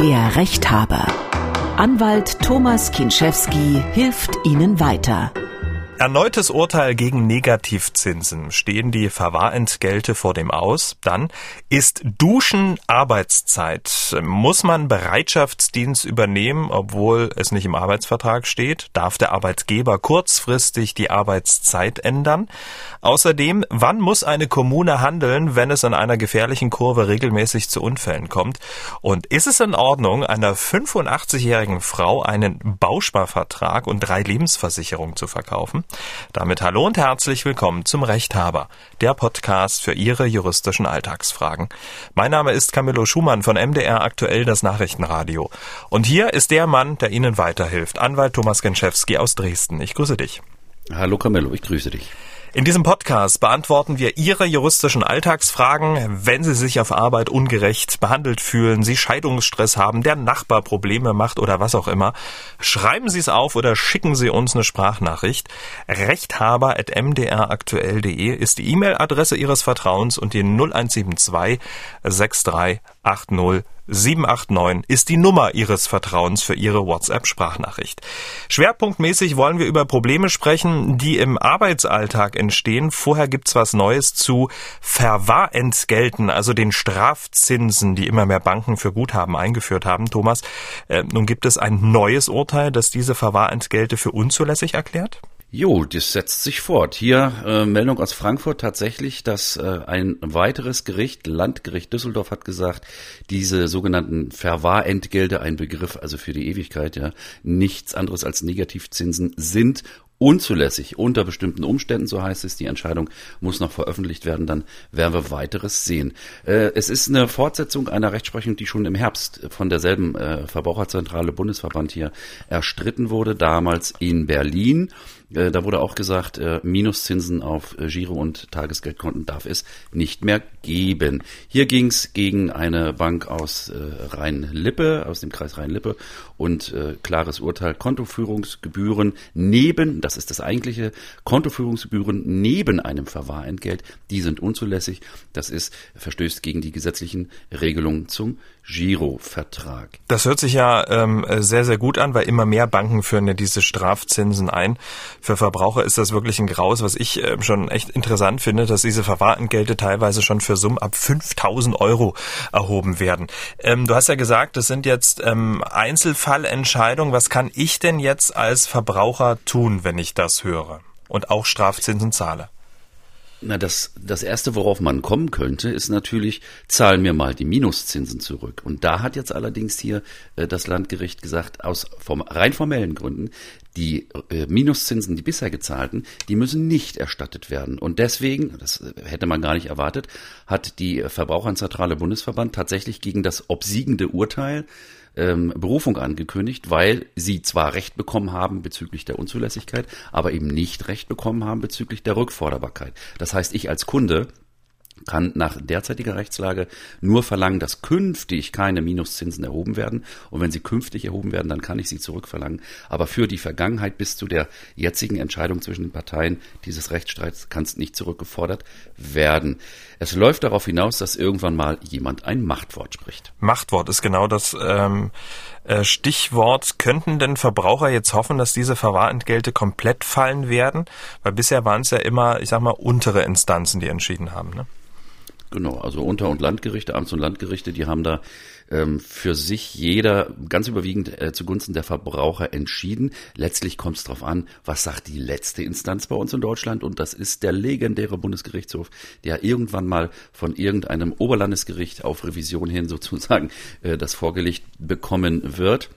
Der Rechthaber. Anwalt Thomas Genschewski hilft Ihnen weiter. Erneutes Urteil gegen Negativzinsen. Stehen die Verwahrentgelte vor dem Aus? Dann ist Duschen Arbeitszeit. Muss man Bereitschaftsdienst übernehmen, obwohl es nicht im Arbeitsvertrag steht? Darf der Arbeitgeber kurzfristig die Arbeitszeit ändern? Außerdem, wann muss eine Kommune handeln, wenn es an einer gefährlichen Kurve regelmäßig zu Unfällen kommt? Und ist es in Ordnung, einer 85-jährigen Frau einen Bausparvertrag und 3 Lebensversicherungen zu verkaufen? Damit hallo und herzlich willkommen zum Rechthaber, der Podcast für Ihre juristischen Alltagsfragen. Mein Name ist Camillo Schumann von MDR Aktuell, das Nachrichtenradio. Und hier ist der Mann, der Ihnen weiterhilft, Anwalt Thomas Genschewski aus Dresden. Ich grüße dich. Hallo Camillo, ich grüße dich. In diesem Podcast beantworten wir Ihre juristischen Alltagsfragen, wenn Sie sich auf Arbeit ungerecht behandelt fühlen, Sie Scheidungsstress haben, der Nachbar Probleme macht oder was auch immer. Schreiben Sie es auf oder schicken Sie uns eine Sprachnachricht. rechthaber@mdraktuell.de ist die E-Mail-Adresse Ihres Vertrauens und die 0172 6380 789 ist die Nummer Ihres Vertrauens für Ihre WhatsApp-Sprachnachricht. Schwerpunktmäßig wollen wir über Probleme sprechen, die im Arbeitsalltag entstehen. Vorher gibt's was Neues zu Verwahrentgelten, also den Strafzinsen, die immer mehr Banken für Guthaben eingeführt haben. Thomas, nun gibt es ein neues Urteil, das diese Verwahrentgelte für unzulässig erklärt? Jo, das setzt sich fort. Hier Meldung aus Frankfurt tatsächlich, dass ein weiteres Gericht, Landgericht Düsseldorf, hat gesagt, diese sogenannten Verwahrentgelte, ein Begriff also für die Ewigkeit, ja, nichts anderes als Negativzinsen sind unzulässig unter bestimmten Umständen, so heißt es. Die Entscheidung muss noch veröffentlicht werden, dann werden wir weiteres sehen. Es ist eine Fortsetzung einer Rechtsprechung, die schon im Herbst von derselben Verbraucherzentrale Bundesverband hier erstritten wurde, damals in Berlin. Da wurde auch gesagt, Minuszinsen auf Giro- und Tagesgeldkonten darf es nicht mehr geben. Hier ging es gegen eine Bank aus Rhein-Lippe, aus dem Kreis Rhein-Lippe, und klares Urteil: Kontoführungsgebühren neben, das ist das eigentliche, Kontoführungsgebühren neben einem Verwahrentgelt, die sind unzulässig. Das ist, verstößt gegen die gesetzlichen Regelungen zum Girovertrag. Das hört sich ja sehr, sehr gut an, weil immer mehr Banken führen ja diese Strafzinsen ein. Für Verbraucher ist das wirklich ein Graus, was ich schon echt interessant finde, dass diese Verwahrentgelte teilweise schon für Summen ab 5.000 € erhoben werden. Du hast ja gesagt, das sind jetzt Einzelfallentscheidungen. Was kann ich denn jetzt als Verbraucher tun, wenn ich das höre und auch Strafzinsen zahle? Na, das erste, worauf man kommen könnte, ist natürlich, zahlen mir mal die Minuszinsen zurück. Und da hat jetzt allerdings hier das Landgericht gesagt, aus rein formellen Gründen, die Minuszinsen, die bisher gezahlten, die müssen nicht erstattet werden. Und deswegen, das hätte man gar nicht erwartet, hat die Verbraucherzentrale Bundesverband tatsächlich gegen das obsiegende Urteil Berufung angekündigt, weil sie zwar Recht bekommen haben bezüglich der Unzulässigkeit, aber eben nicht Recht bekommen haben bezüglich der Rückforderbarkeit. Das heißt, ich als Kunde kann nach derzeitiger Rechtslage nur verlangen, dass künftig keine Minuszinsen erhoben werden. Und wenn sie künftig erhoben werden, dann kann ich sie zurückverlangen. Aber für die Vergangenheit bis zu der jetzigen Entscheidung zwischen den Parteien dieses Rechtsstreits kann es nicht zurückgefordert werden. Es läuft darauf hinaus, dass irgendwann mal jemand ein Machtwort spricht. Machtwort ist genau das Stichwort. Könnten denn Verbraucher jetzt hoffen, dass diese Verwahrentgelte komplett fallen werden? Weil bisher waren es ja immer, ich sag mal, untere Instanzen, die entschieden haben, ne? Genau, also Unter- und Landgerichte, Amts- und Landgerichte, die haben da für sich jeder ganz überwiegend zugunsten der Verbraucher entschieden. Letztlich kommt es darauf an, was sagt die letzte Instanz bei uns in Deutschland, und das ist der legendäre Bundesgerichtshof, der irgendwann mal von irgendeinem Oberlandesgericht auf Revision hin sozusagen das vorgelegt bekommen wird.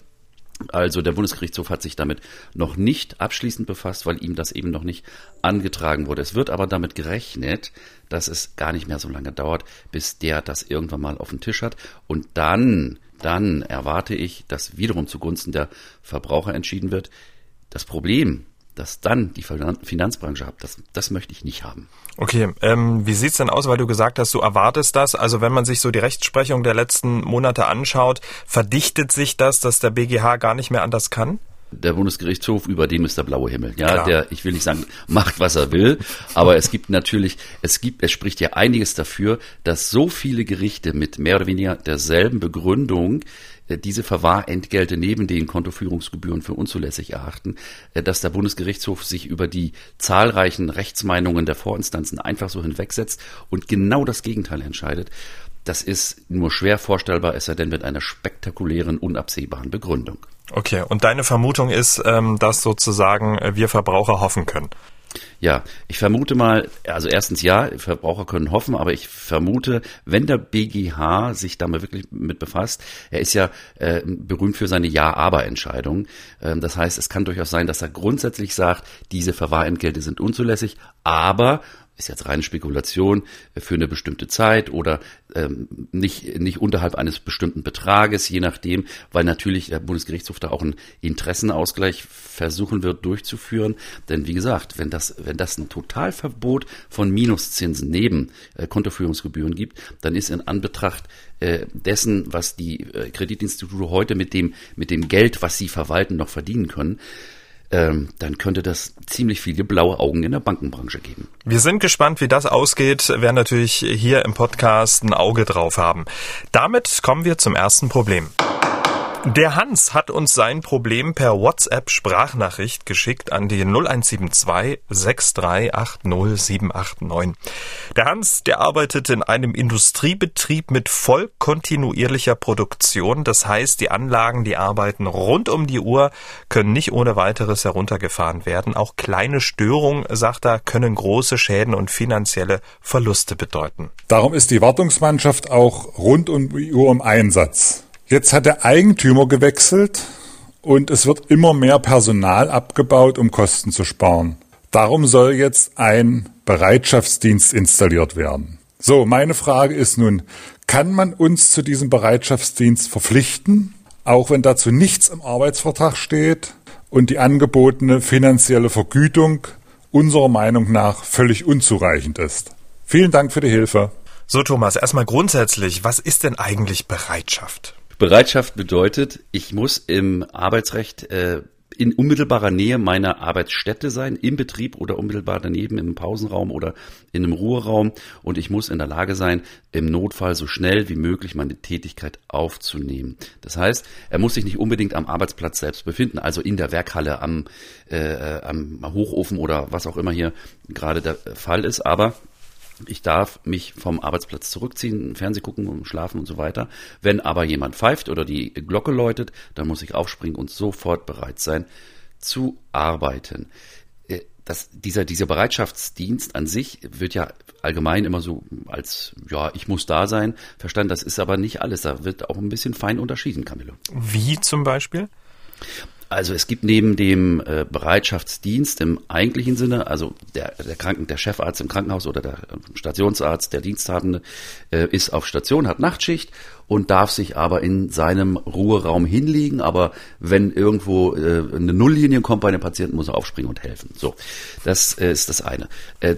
Also der Bundesgerichtshof hat sich damit noch nicht abschließend befasst, weil ihm das eben noch nicht angetragen wurde. Es wird aber damit gerechnet, dass es gar nicht mehr so lange dauert, bis der das irgendwann mal auf den Tisch hat. Und dann erwarte ich, dass wiederum zugunsten der Verbraucher entschieden wird. Das Problem, dass dann die Finanzbranche hat, das möchte ich nicht haben. Okay, wie sieht's denn aus, weil du gesagt hast, du erwartest das? Also wenn man sich so die Rechtsprechung der letzten Monate anschaut, verdichtet sich das, dass der BGH gar nicht mehr anders kann? der Bundesgerichtshof, über dem ist der blaue Himmel. Ja, klar. Der, ich will nicht sagen, macht, was er will, aber es gibt natürlich, es spricht ja einiges dafür, dass so viele Gerichte mit mehr oder weniger derselben Begründung diese Verwahrentgelte neben den Kontoführungsgebühren für unzulässig erachten, dass der Bundesgerichtshof sich über die zahlreichen Rechtsmeinungen der Vorinstanzen einfach so hinwegsetzt und genau das Gegenteil entscheidet. Das ist nur schwer vorstellbar, es sei denn mit einer spektakulären, unabsehbaren Begründung. Okay, und deine Vermutung ist, dass sozusagen wir Verbraucher hoffen können? Ja, ich vermute mal, also erstens ja, Verbraucher können hoffen, aber ich vermute, wenn der BGH sich da mal wirklich mit befasst, er ist ja berühmt für seine Ja-Aber-Entscheidung. Das heißt, es kann durchaus sein, dass er grundsätzlich sagt, diese Verwahrentgelte sind unzulässig, aber, ist jetzt reine Spekulation, für eine bestimmte Zeit oder nicht unterhalb eines bestimmten Betrages, je nachdem, weil natürlich der Bundesgerichtshof da auch einen Interessenausgleich versuchen wird durchzuführen. Denn wie gesagt, wenn das ein Totalverbot von Minuszinsen neben Kontoführungsgebühren gibt, dann ist in Anbetracht dessen, was die Kreditinstitute heute mit dem Geld, was sie verwalten, noch verdienen können, dann könnte das ziemlich viele blaue Augen in der Bankenbranche geben. Wir sind gespannt, wie das ausgeht, werden natürlich hier im Podcast ein Auge drauf haben. Damit kommen wir zum ersten Problem. Der Hans hat uns sein Problem per WhatsApp-Sprachnachricht geschickt an die 0172 6380789. Der Hans, der arbeitet in einem Industriebetrieb mit voll kontinuierlicher Produktion. Das heißt, die Anlagen, die arbeiten rund um die Uhr, können nicht ohne weiteres heruntergefahren werden. Auch kleine Störungen, sagt er, können große Schäden und finanzielle Verluste bedeuten. Darum ist die Wartungsmannschaft auch rund um die Uhr im Einsatz. Jetzt hat der Eigentümer gewechselt und es wird immer mehr Personal abgebaut, um Kosten zu sparen. Darum soll jetzt ein Bereitschaftsdienst installiert werden. So, meine Frage ist nun, kann man uns zu diesem Bereitschaftsdienst verpflichten, auch wenn dazu nichts im Arbeitsvertrag steht und die angebotene finanzielle Vergütung unserer Meinung nach völlig unzureichend ist? Vielen Dank für die Hilfe. So, Thomas, erstmal grundsätzlich, was ist denn eigentlich Bereitschaft? Bereitschaft bedeutet, ich muss im Arbeitsrecht in unmittelbarer Nähe meiner Arbeitsstätte sein, im Betrieb oder unmittelbar daneben im Pausenraum oder in einem Ruheraum, und ich muss in der Lage sein, im Notfall so schnell wie möglich meine Tätigkeit aufzunehmen. Das heißt, er muss sich nicht unbedingt am Arbeitsplatz selbst befinden, also in der Werkhalle, am Hochofen oder was auch immer hier gerade der Fall ist, aber ich darf mich vom Arbeitsplatz zurückziehen, Fernsehen gucken, schlafen und so weiter. Wenn aber jemand pfeift oder die Glocke läutet, dann muss ich aufspringen und sofort bereit sein zu arbeiten. Dieser Bereitschaftsdienst an sich wird ja allgemein immer so als, ja, ich muss da sein, verstanden. Das ist aber nicht alles. Da wird auch ein bisschen fein unterschieden, Camillo. Wie zum Beispiel? Also es gibt neben dem Bereitschaftsdienst im eigentlichen Sinne, also der Chefarzt im Krankenhaus oder der Stationsarzt, der Diensthabende, ist auf Station, hat Nachtschicht und darf sich aber in seinem Ruheraum hinlegen. Aber wenn irgendwo eine Nulllinie kommt bei einem Patienten, muss er aufspringen und helfen. So, das ist das eine.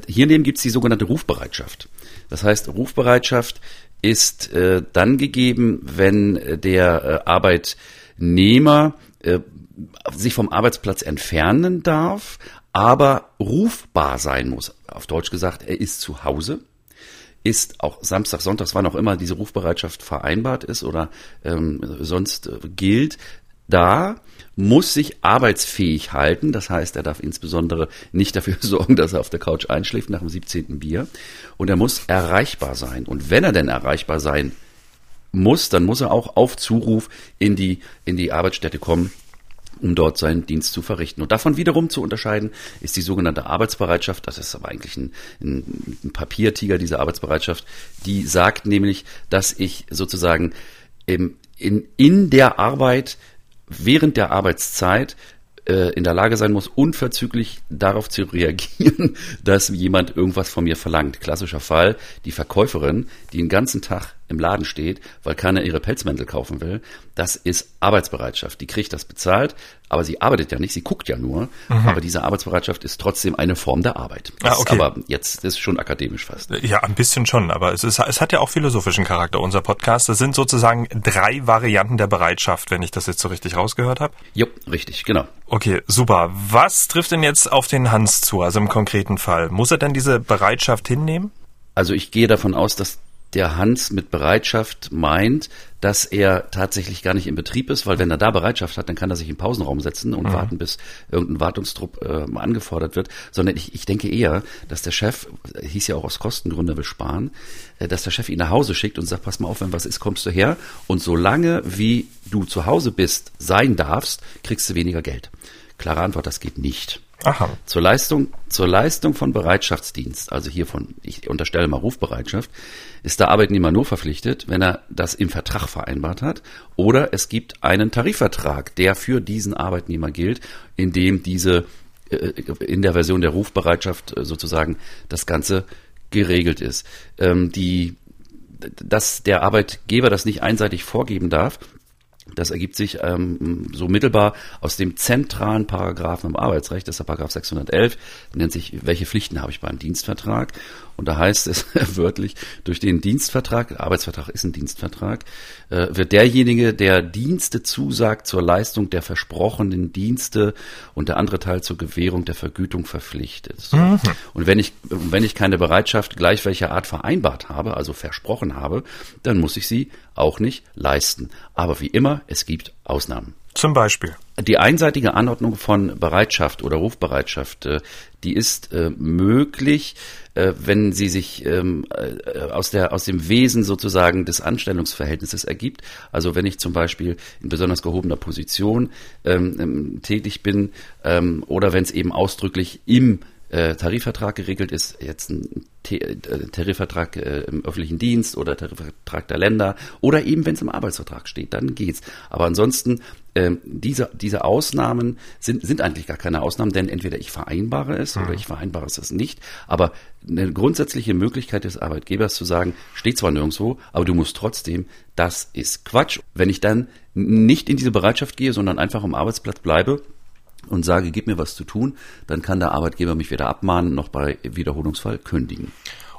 Hier neben gibt es die sogenannte Rufbereitschaft. Das heißt, Rufbereitschaft ist dann gegeben, wenn der Arbeitnehmer sich vom Arbeitsplatz entfernen darf, aber rufbar sein muss. Auf Deutsch gesagt, er ist zu Hause, ist auch Samstag, Sonntags, wann auch immer diese Rufbereitschaft vereinbart ist oder sonst gilt, da muss sich arbeitsfähig halten. Das heißt, er darf insbesondere nicht dafür sorgen, dass er auf der Couch einschläft nach dem 17. Bier, und er muss erreichbar sein. Und wenn er denn erreichbar sein muss, dann muss er auch auf Zuruf in die Arbeitsstätte kommen, um dort seinen Dienst zu verrichten. Und davon wiederum zu unterscheiden ist die sogenannte Arbeitsbereitschaft. Das ist aber eigentlich ein Papiertiger, diese Arbeitsbereitschaft. Die sagt nämlich, dass ich sozusagen in der Arbeit, während der Arbeitszeit in der Lage sein muss, unverzüglich darauf zu reagieren, dass jemand irgendwas von mir verlangt. Klassischer Fall, die Verkäuferin, die den ganzen Tag im Laden steht, weil keiner ihre Pelzmäntel kaufen will, das ist Arbeitsbereitschaft. Die kriegt das bezahlt, aber sie arbeitet ja nicht, sie guckt ja nur. Mhm. Aber diese Arbeitsbereitschaft ist trotzdem eine Form der Arbeit. Das okay. Aber jetzt ist schon akademisch fast. Ja, ein bisschen schon, aber es hat ja auch philosophischen Charakter, unser Podcast. Das sind sozusagen 3 Varianten der Bereitschaft, wenn ich das jetzt so richtig rausgehört habe. Jo, richtig, genau. Okay, super. Was trifft denn jetzt auf den Hans zu, also im konkreten Fall? Muss er denn diese Bereitschaft hinnehmen? Also ich gehe davon aus, dass der Hans mit Bereitschaft meint, dass er tatsächlich gar nicht im Betrieb ist, weil wenn er da Bereitschaft hat, dann kann er sich im Pausenraum setzen und warten, bis irgendein Wartungstrupp angefordert wird, sondern ich denke eher, dass der Chef, hieß ja auch aus Kostengründen, er will sparen, dass der Chef ihn nach Hause schickt und sagt, pass mal auf, wenn was ist, kommst du her und solange wie du zu Hause bist, sein darfst, kriegst du weniger Geld. Klare Antwort, das geht nicht. Aha. Zur Leistung von Bereitschaftsdienst, also hier von, ich unterstelle mal Rufbereitschaft, ist der Arbeitnehmer nur verpflichtet, wenn er das im Vertrag vereinbart hat oder es gibt einen Tarifvertrag, der für diesen Arbeitnehmer gilt, in dem diese, in der Version der Rufbereitschaft sozusagen das Ganze geregelt ist. Dass der Arbeitgeber das nicht einseitig vorgeben darf, das ergibt sich so mittelbar aus dem zentralen Paragraphen im Arbeitsrecht, das ist der Paragraph 611, nennt sich, welche Pflichten habe ich beim Dienstvertrag? Und da heißt es wörtlich, durch den Dienstvertrag, Arbeitsvertrag ist ein Dienstvertrag, wird derjenige, der Dienste zusagt, zur Leistung der versprochenen Dienste und der andere Teil zur Gewährung der Vergütung verpflichtet. So. Mhm. Und wenn ich keine Bereitschaft gleich welcher Art vereinbart habe, also versprochen habe, dann muss ich sie auch nicht leisten. Aber wie immer, es gibt Ausnahmen. Zum Beispiel? Die einseitige Anordnung von Bereitschaft oder Rufbereitschaft, die ist möglich, wenn sie sich aus dem Wesen sozusagen des Anstellungsverhältnisses ergibt. Also wenn ich zum Beispiel in besonders gehobener Position tätig bin oder wenn es eben ausdrücklich im Tarifvertrag geregelt ist, jetzt ein Tarifvertrag im öffentlichen Dienst oder Tarifvertrag der Länder oder eben, wenn es im Arbeitsvertrag steht, dann geht's. Aber ansonsten, diese Ausnahmen sind eigentlich gar keine Ausnahmen, denn entweder ich vereinbare es oder ich vereinbare es nicht. Aber eine grundsätzliche Möglichkeit des Arbeitgebers zu sagen, steht zwar nirgendwo, aber du musst trotzdem, das ist Quatsch. Wenn ich dann nicht in diese Bereitschaft gehe, sondern einfach am Arbeitsplatz bleibe, und sage, gib mir was zu tun, dann kann der Arbeitgeber mich weder abmahnen noch bei Wiederholungsfall kündigen.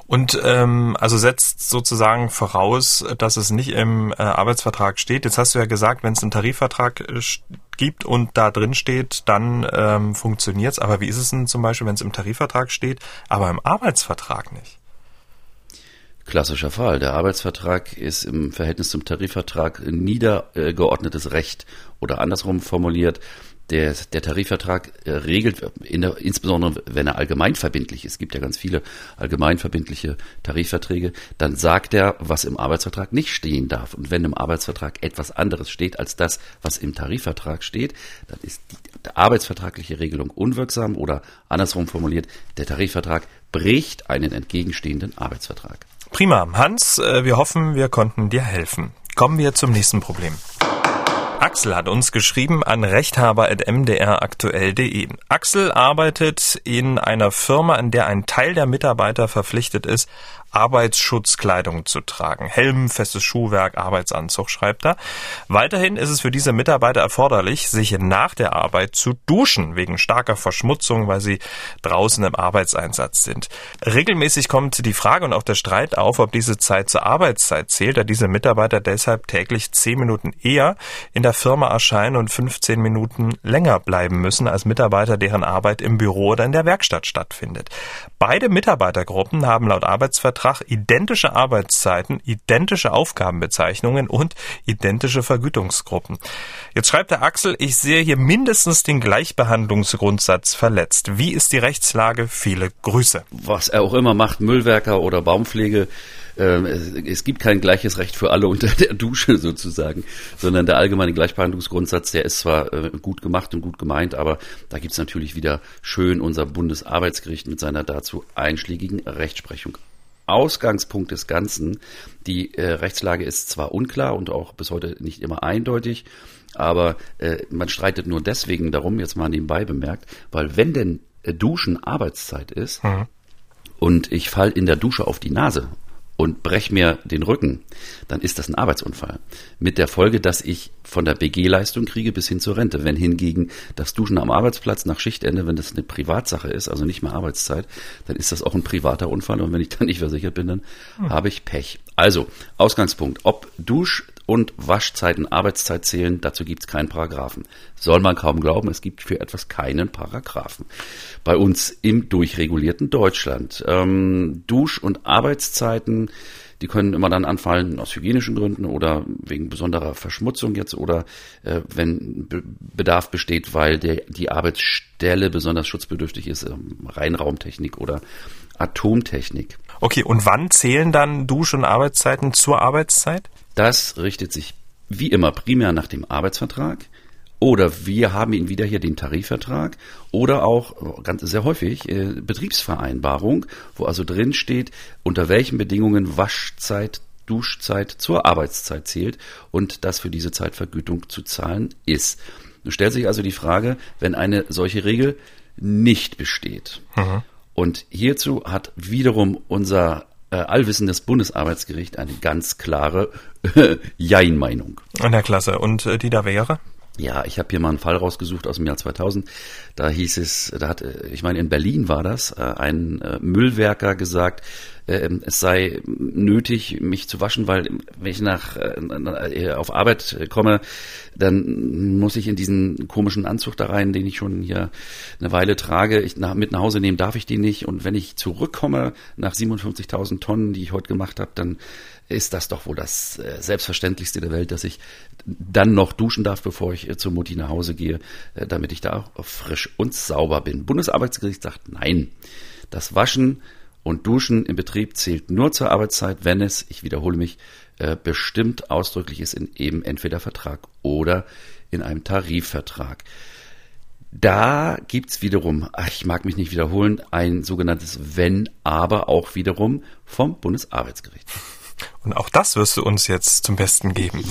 Und also setzt sozusagen voraus, dass es nicht im Arbeitsvertrag steht. Jetzt hast du ja gesagt, wenn es einen Tarifvertrag gibt und da drin steht, dann funktioniert's. Aber wie ist es denn zum Beispiel, wenn es im Tarifvertrag steht, aber im Arbeitsvertrag nicht? Klassischer Fall. Der Arbeitsvertrag ist im Verhältnis zum Tarifvertrag niedergeordnetes Recht oder andersrum formuliert. Der Tarifvertrag regelt, insbesondere wenn er allgemein verbindlich ist, es gibt ja ganz viele allgemein verbindliche Tarifverträge, dann sagt er, was im Arbeitsvertrag nicht stehen darf. Und wenn im Arbeitsvertrag etwas anderes steht als das, was im Tarifvertrag steht, dann ist die arbeitsvertragliche Regelung unwirksam oder andersrum formuliert, der Tarifvertrag bricht einen entgegenstehenden Arbeitsvertrag. Prima. Hans, wir hoffen, wir konnten dir helfen. Kommen wir zum nächsten Problem. Axel hat uns geschrieben an rechthaber@mdraktuell.de. Axel arbeitet in einer Firma, in der ein Teil der Mitarbeiter verpflichtet ist, Arbeitsschutzkleidung zu tragen. Helm, festes Schuhwerk, Arbeitsanzug, schreibt er. Weiterhin ist es für diese Mitarbeiter erforderlich, sich nach der Arbeit zu duschen, wegen starker Verschmutzung, weil sie draußen im Arbeitseinsatz sind. Regelmäßig kommt die Frage und auch der Streit auf, ob diese Zeit zur Arbeitszeit zählt, da diese Mitarbeiter deshalb täglich 10 Minuten eher in der Firma erscheinen und 15 Minuten länger bleiben müssen als Mitarbeiter, deren Arbeit im Büro oder in der Werkstatt stattfindet. Beide Mitarbeitergruppen haben laut Arbeitsvertrag identische Arbeitszeiten, identische Aufgabenbezeichnungen und identische Vergütungsgruppen. Jetzt schreibt der Axel, ich sehe hier mindestens den Gleichbehandlungsgrundsatz verletzt. Wie ist die Rechtslage? Viele Grüße. Was er auch immer macht, Müllwerker oder Baumpflege, es gibt kein gleiches Recht für alle unter der Dusche sozusagen, sondern der allgemeine Gleichbehandlungsgrundsatz, der ist zwar gut gemacht und gut gemeint, aber da gibt's natürlich wieder schön unser Bundesarbeitsgericht mit seiner dazu einschlägigen Rechtsprechung. Ausgangspunkt des Ganzen. Die Rechtslage ist zwar unklar und auch bis heute nicht immer eindeutig, aber man streitet nur deswegen darum, jetzt mal nebenbei bemerkt, weil wenn denn Duschen Arbeitszeit ist und ich falle in der Dusche auf die Nase und brech mir den Rücken, dann ist das ein Arbeitsunfall. Mit der Folge, dass ich von der BG-Leistung kriege bis hin zur Rente. Wenn hingegen das Duschen am Arbeitsplatz nach Schichtende, wenn das eine Privatsache ist, also nicht mehr Arbeitszeit, dann ist das auch ein privater Unfall. Und wenn ich dann nicht versichert bin, dann habe ich Pech. Also, Ausgangspunkt, ob Dusch- und Waschzeiten, Arbeitszeit zählen, dazu gibt es keinen Paragraphen. Soll man kaum glauben, es gibt für etwas keinen Paragraphen. Bei uns im durchregulierten Deutschland. Dusch- und Arbeitszeiten, die können immer dann anfallen aus hygienischen Gründen oder wegen besonderer Verschmutzung jetzt oder wenn Bedarf besteht, weil die Arbeitsstelle besonders schutzbedürftig ist, Reinraumtechnik oder Atomtechnik. Okay, und wann zählen dann Dusch- und Arbeitszeiten zur Arbeitszeit? Das richtet sich wie immer primär nach dem Arbeitsvertrag oder wir haben ihn wieder hier den Tarifvertrag oder auch ganz sehr häufig Betriebsvereinbarung, wo also drin steht, unter welchen Bedingungen Waschzeit, Duschzeit zur Arbeitszeit zählt und das für diese Zeitvergütung zu zahlen ist. Nun stellt sich also die Frage, wenn eine solche Regel nicht besteht. Mhm. Und hierzu hat wiederum unser allwissendes Bundesarbeitsgericht eine ganz klare Jein-Meinung. In der Klasse. Und die da wäre? Ja, ich habe hier mal einen Fall rausgesucht aus dem Jahr 2000. Da hieß es, in Berlin war das, ein Müllwerker gesagt, es sei nötig, mich zu waschen, weil wenn ich auf Arbeit komme, dann muss ich in diesen komischen Anzug da rein, den ich schon hier eine Weile trage. Mit nach Hause nehmen darf ich den nicht. Und wenn ich zurückkomme nach 57.000 Tonnen, die ich heute gemacht habe, dann ist das doch wohl das Selbstverständlichste der Welt, dass ich dann noch duschen darf, bevor ich zur Mutti nach Hause gehe, damit ich da auch frisch und sauber bin. Bundesarbeitsgericht sagt, nein, das Waschen und Duschen im Betrieb zählt nur zur Arbeitszeit, wenn es, ich wiederhole mich, bestimmt ausdrücklich ist in eben entweder Vertrag oder in einem Tarifvertrag. Da gibt's wiederum, ich mag mich nicht wiederholen, ein sogenanntes Wenn, aber auch wiederum vom Bundesarbeitsgericht. Und auch das wirst du uns jetzt zum Besten geben.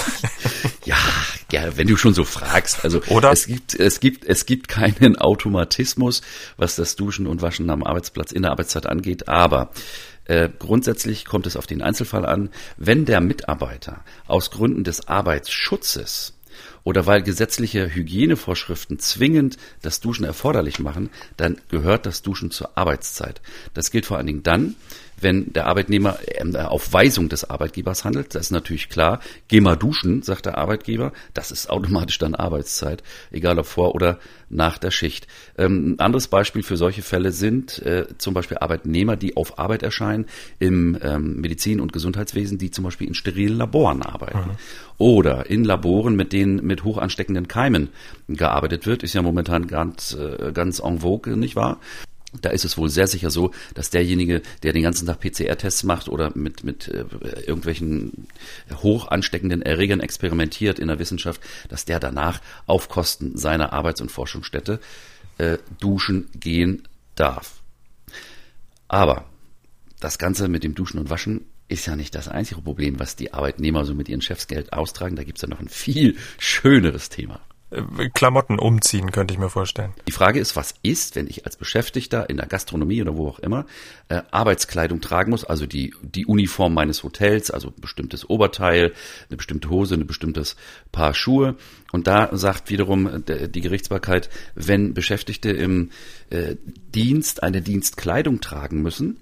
Ja, wenn du schon so fragst. Also oder? Es gibt keinen Automatismus, was das Duschen und Waschen am Arbeitsplatz in der Arbeitszeit angeht. Aber grundsätzlich kommt es auf den Einzelfall an. Wenn der Mitarbeiter aus Gründen des Arbeitsschutzes oder weil gesetzliche Hygienevorschriften zwingend das Duschen erforderlich machen, dann gehört das Duschen zur Arbeitszeit. Das gilt vor allen Dingen dann, wenn der Arbeitnehmer auf Weisung des Arbeitgebers handelt. Das ist natürlich klar. Geh mal duschen, sagt der Arbeitgeber. Das ist automatisch dann Arbeitszeit, egal ob vor oder nach der Schicht. Ein anderes Beispiel für solche Fälle sind zum Beispiel Arbeitnehmer, die auf Arbeit erscheinen im Medizin- und Gesundheitswesen, die zum Beispiel in sterilen Laboren arbeiten. Mhm. Oder in Laboren, mit denen mit hoch ansteckenden Keimen gearbeitet wird. Ist ja momentan ganz en vogue, nicht wahr? Da ist es wohl sehr sicher so, dass derjenige, der den ganzen Tag PCR-Tests macht oder mit irgendwelchen hoch ansteckenden Erregern experimentiert in der Wissenschaft, dass der danach auf Kosten seiner Arbeits- und Forschungsstätte duschen gehen darf. Aber das Ganze mit dem Duschen und Waschen ist ja nicht das einzige Problem, was die Arbeitnehmer so mit ihren Chefsgeld austragen. Da gibt es ja noch ein viel schöneres Thema. Klamotten umziehen, könnte ich mir vorstellen. Die Frage ist, was ist, wenn ich als Beschäftigter in der Gastronomie oder wo auch immer Arbeitskleidung tragen muss, also die Uniform meines Hotels, also ein bestimmtes Oberteil, eine bestimmte Hose, ein bestimmtes Paar Schuhe. Und da sagt wiederum die Gerichtsbarkeit, wenn Beschäftigte im Dienst eine Dienstkleidung tragen müssen,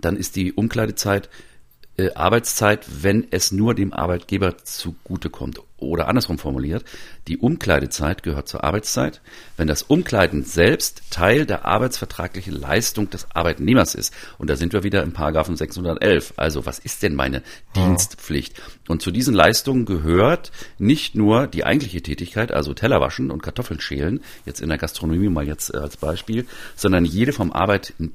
dann ist die Umkleidezeit Arbeitszeit, wenn es nur dem Arbeitgeber zugutekommt. Oder andersrum formuliert, die Umkleidezeit gehört zur Arbeitszeit, wenn das Umkleiden selbst Teil der arbeitsvertraglichen Leistung des Arbeitnehmers ist. Und da sind wir wieder im Paragraphen 611. Also was ist denn meine Dienstpflicht? Und zu diesen Leistungen gehört nicht nur die eigentliche Tätigkeit, also Teller waschen und Kartoffeln schälen, jetzt in der Gastronomie mal jetzt als Beispiel, sondern jede vom Arbeitgeber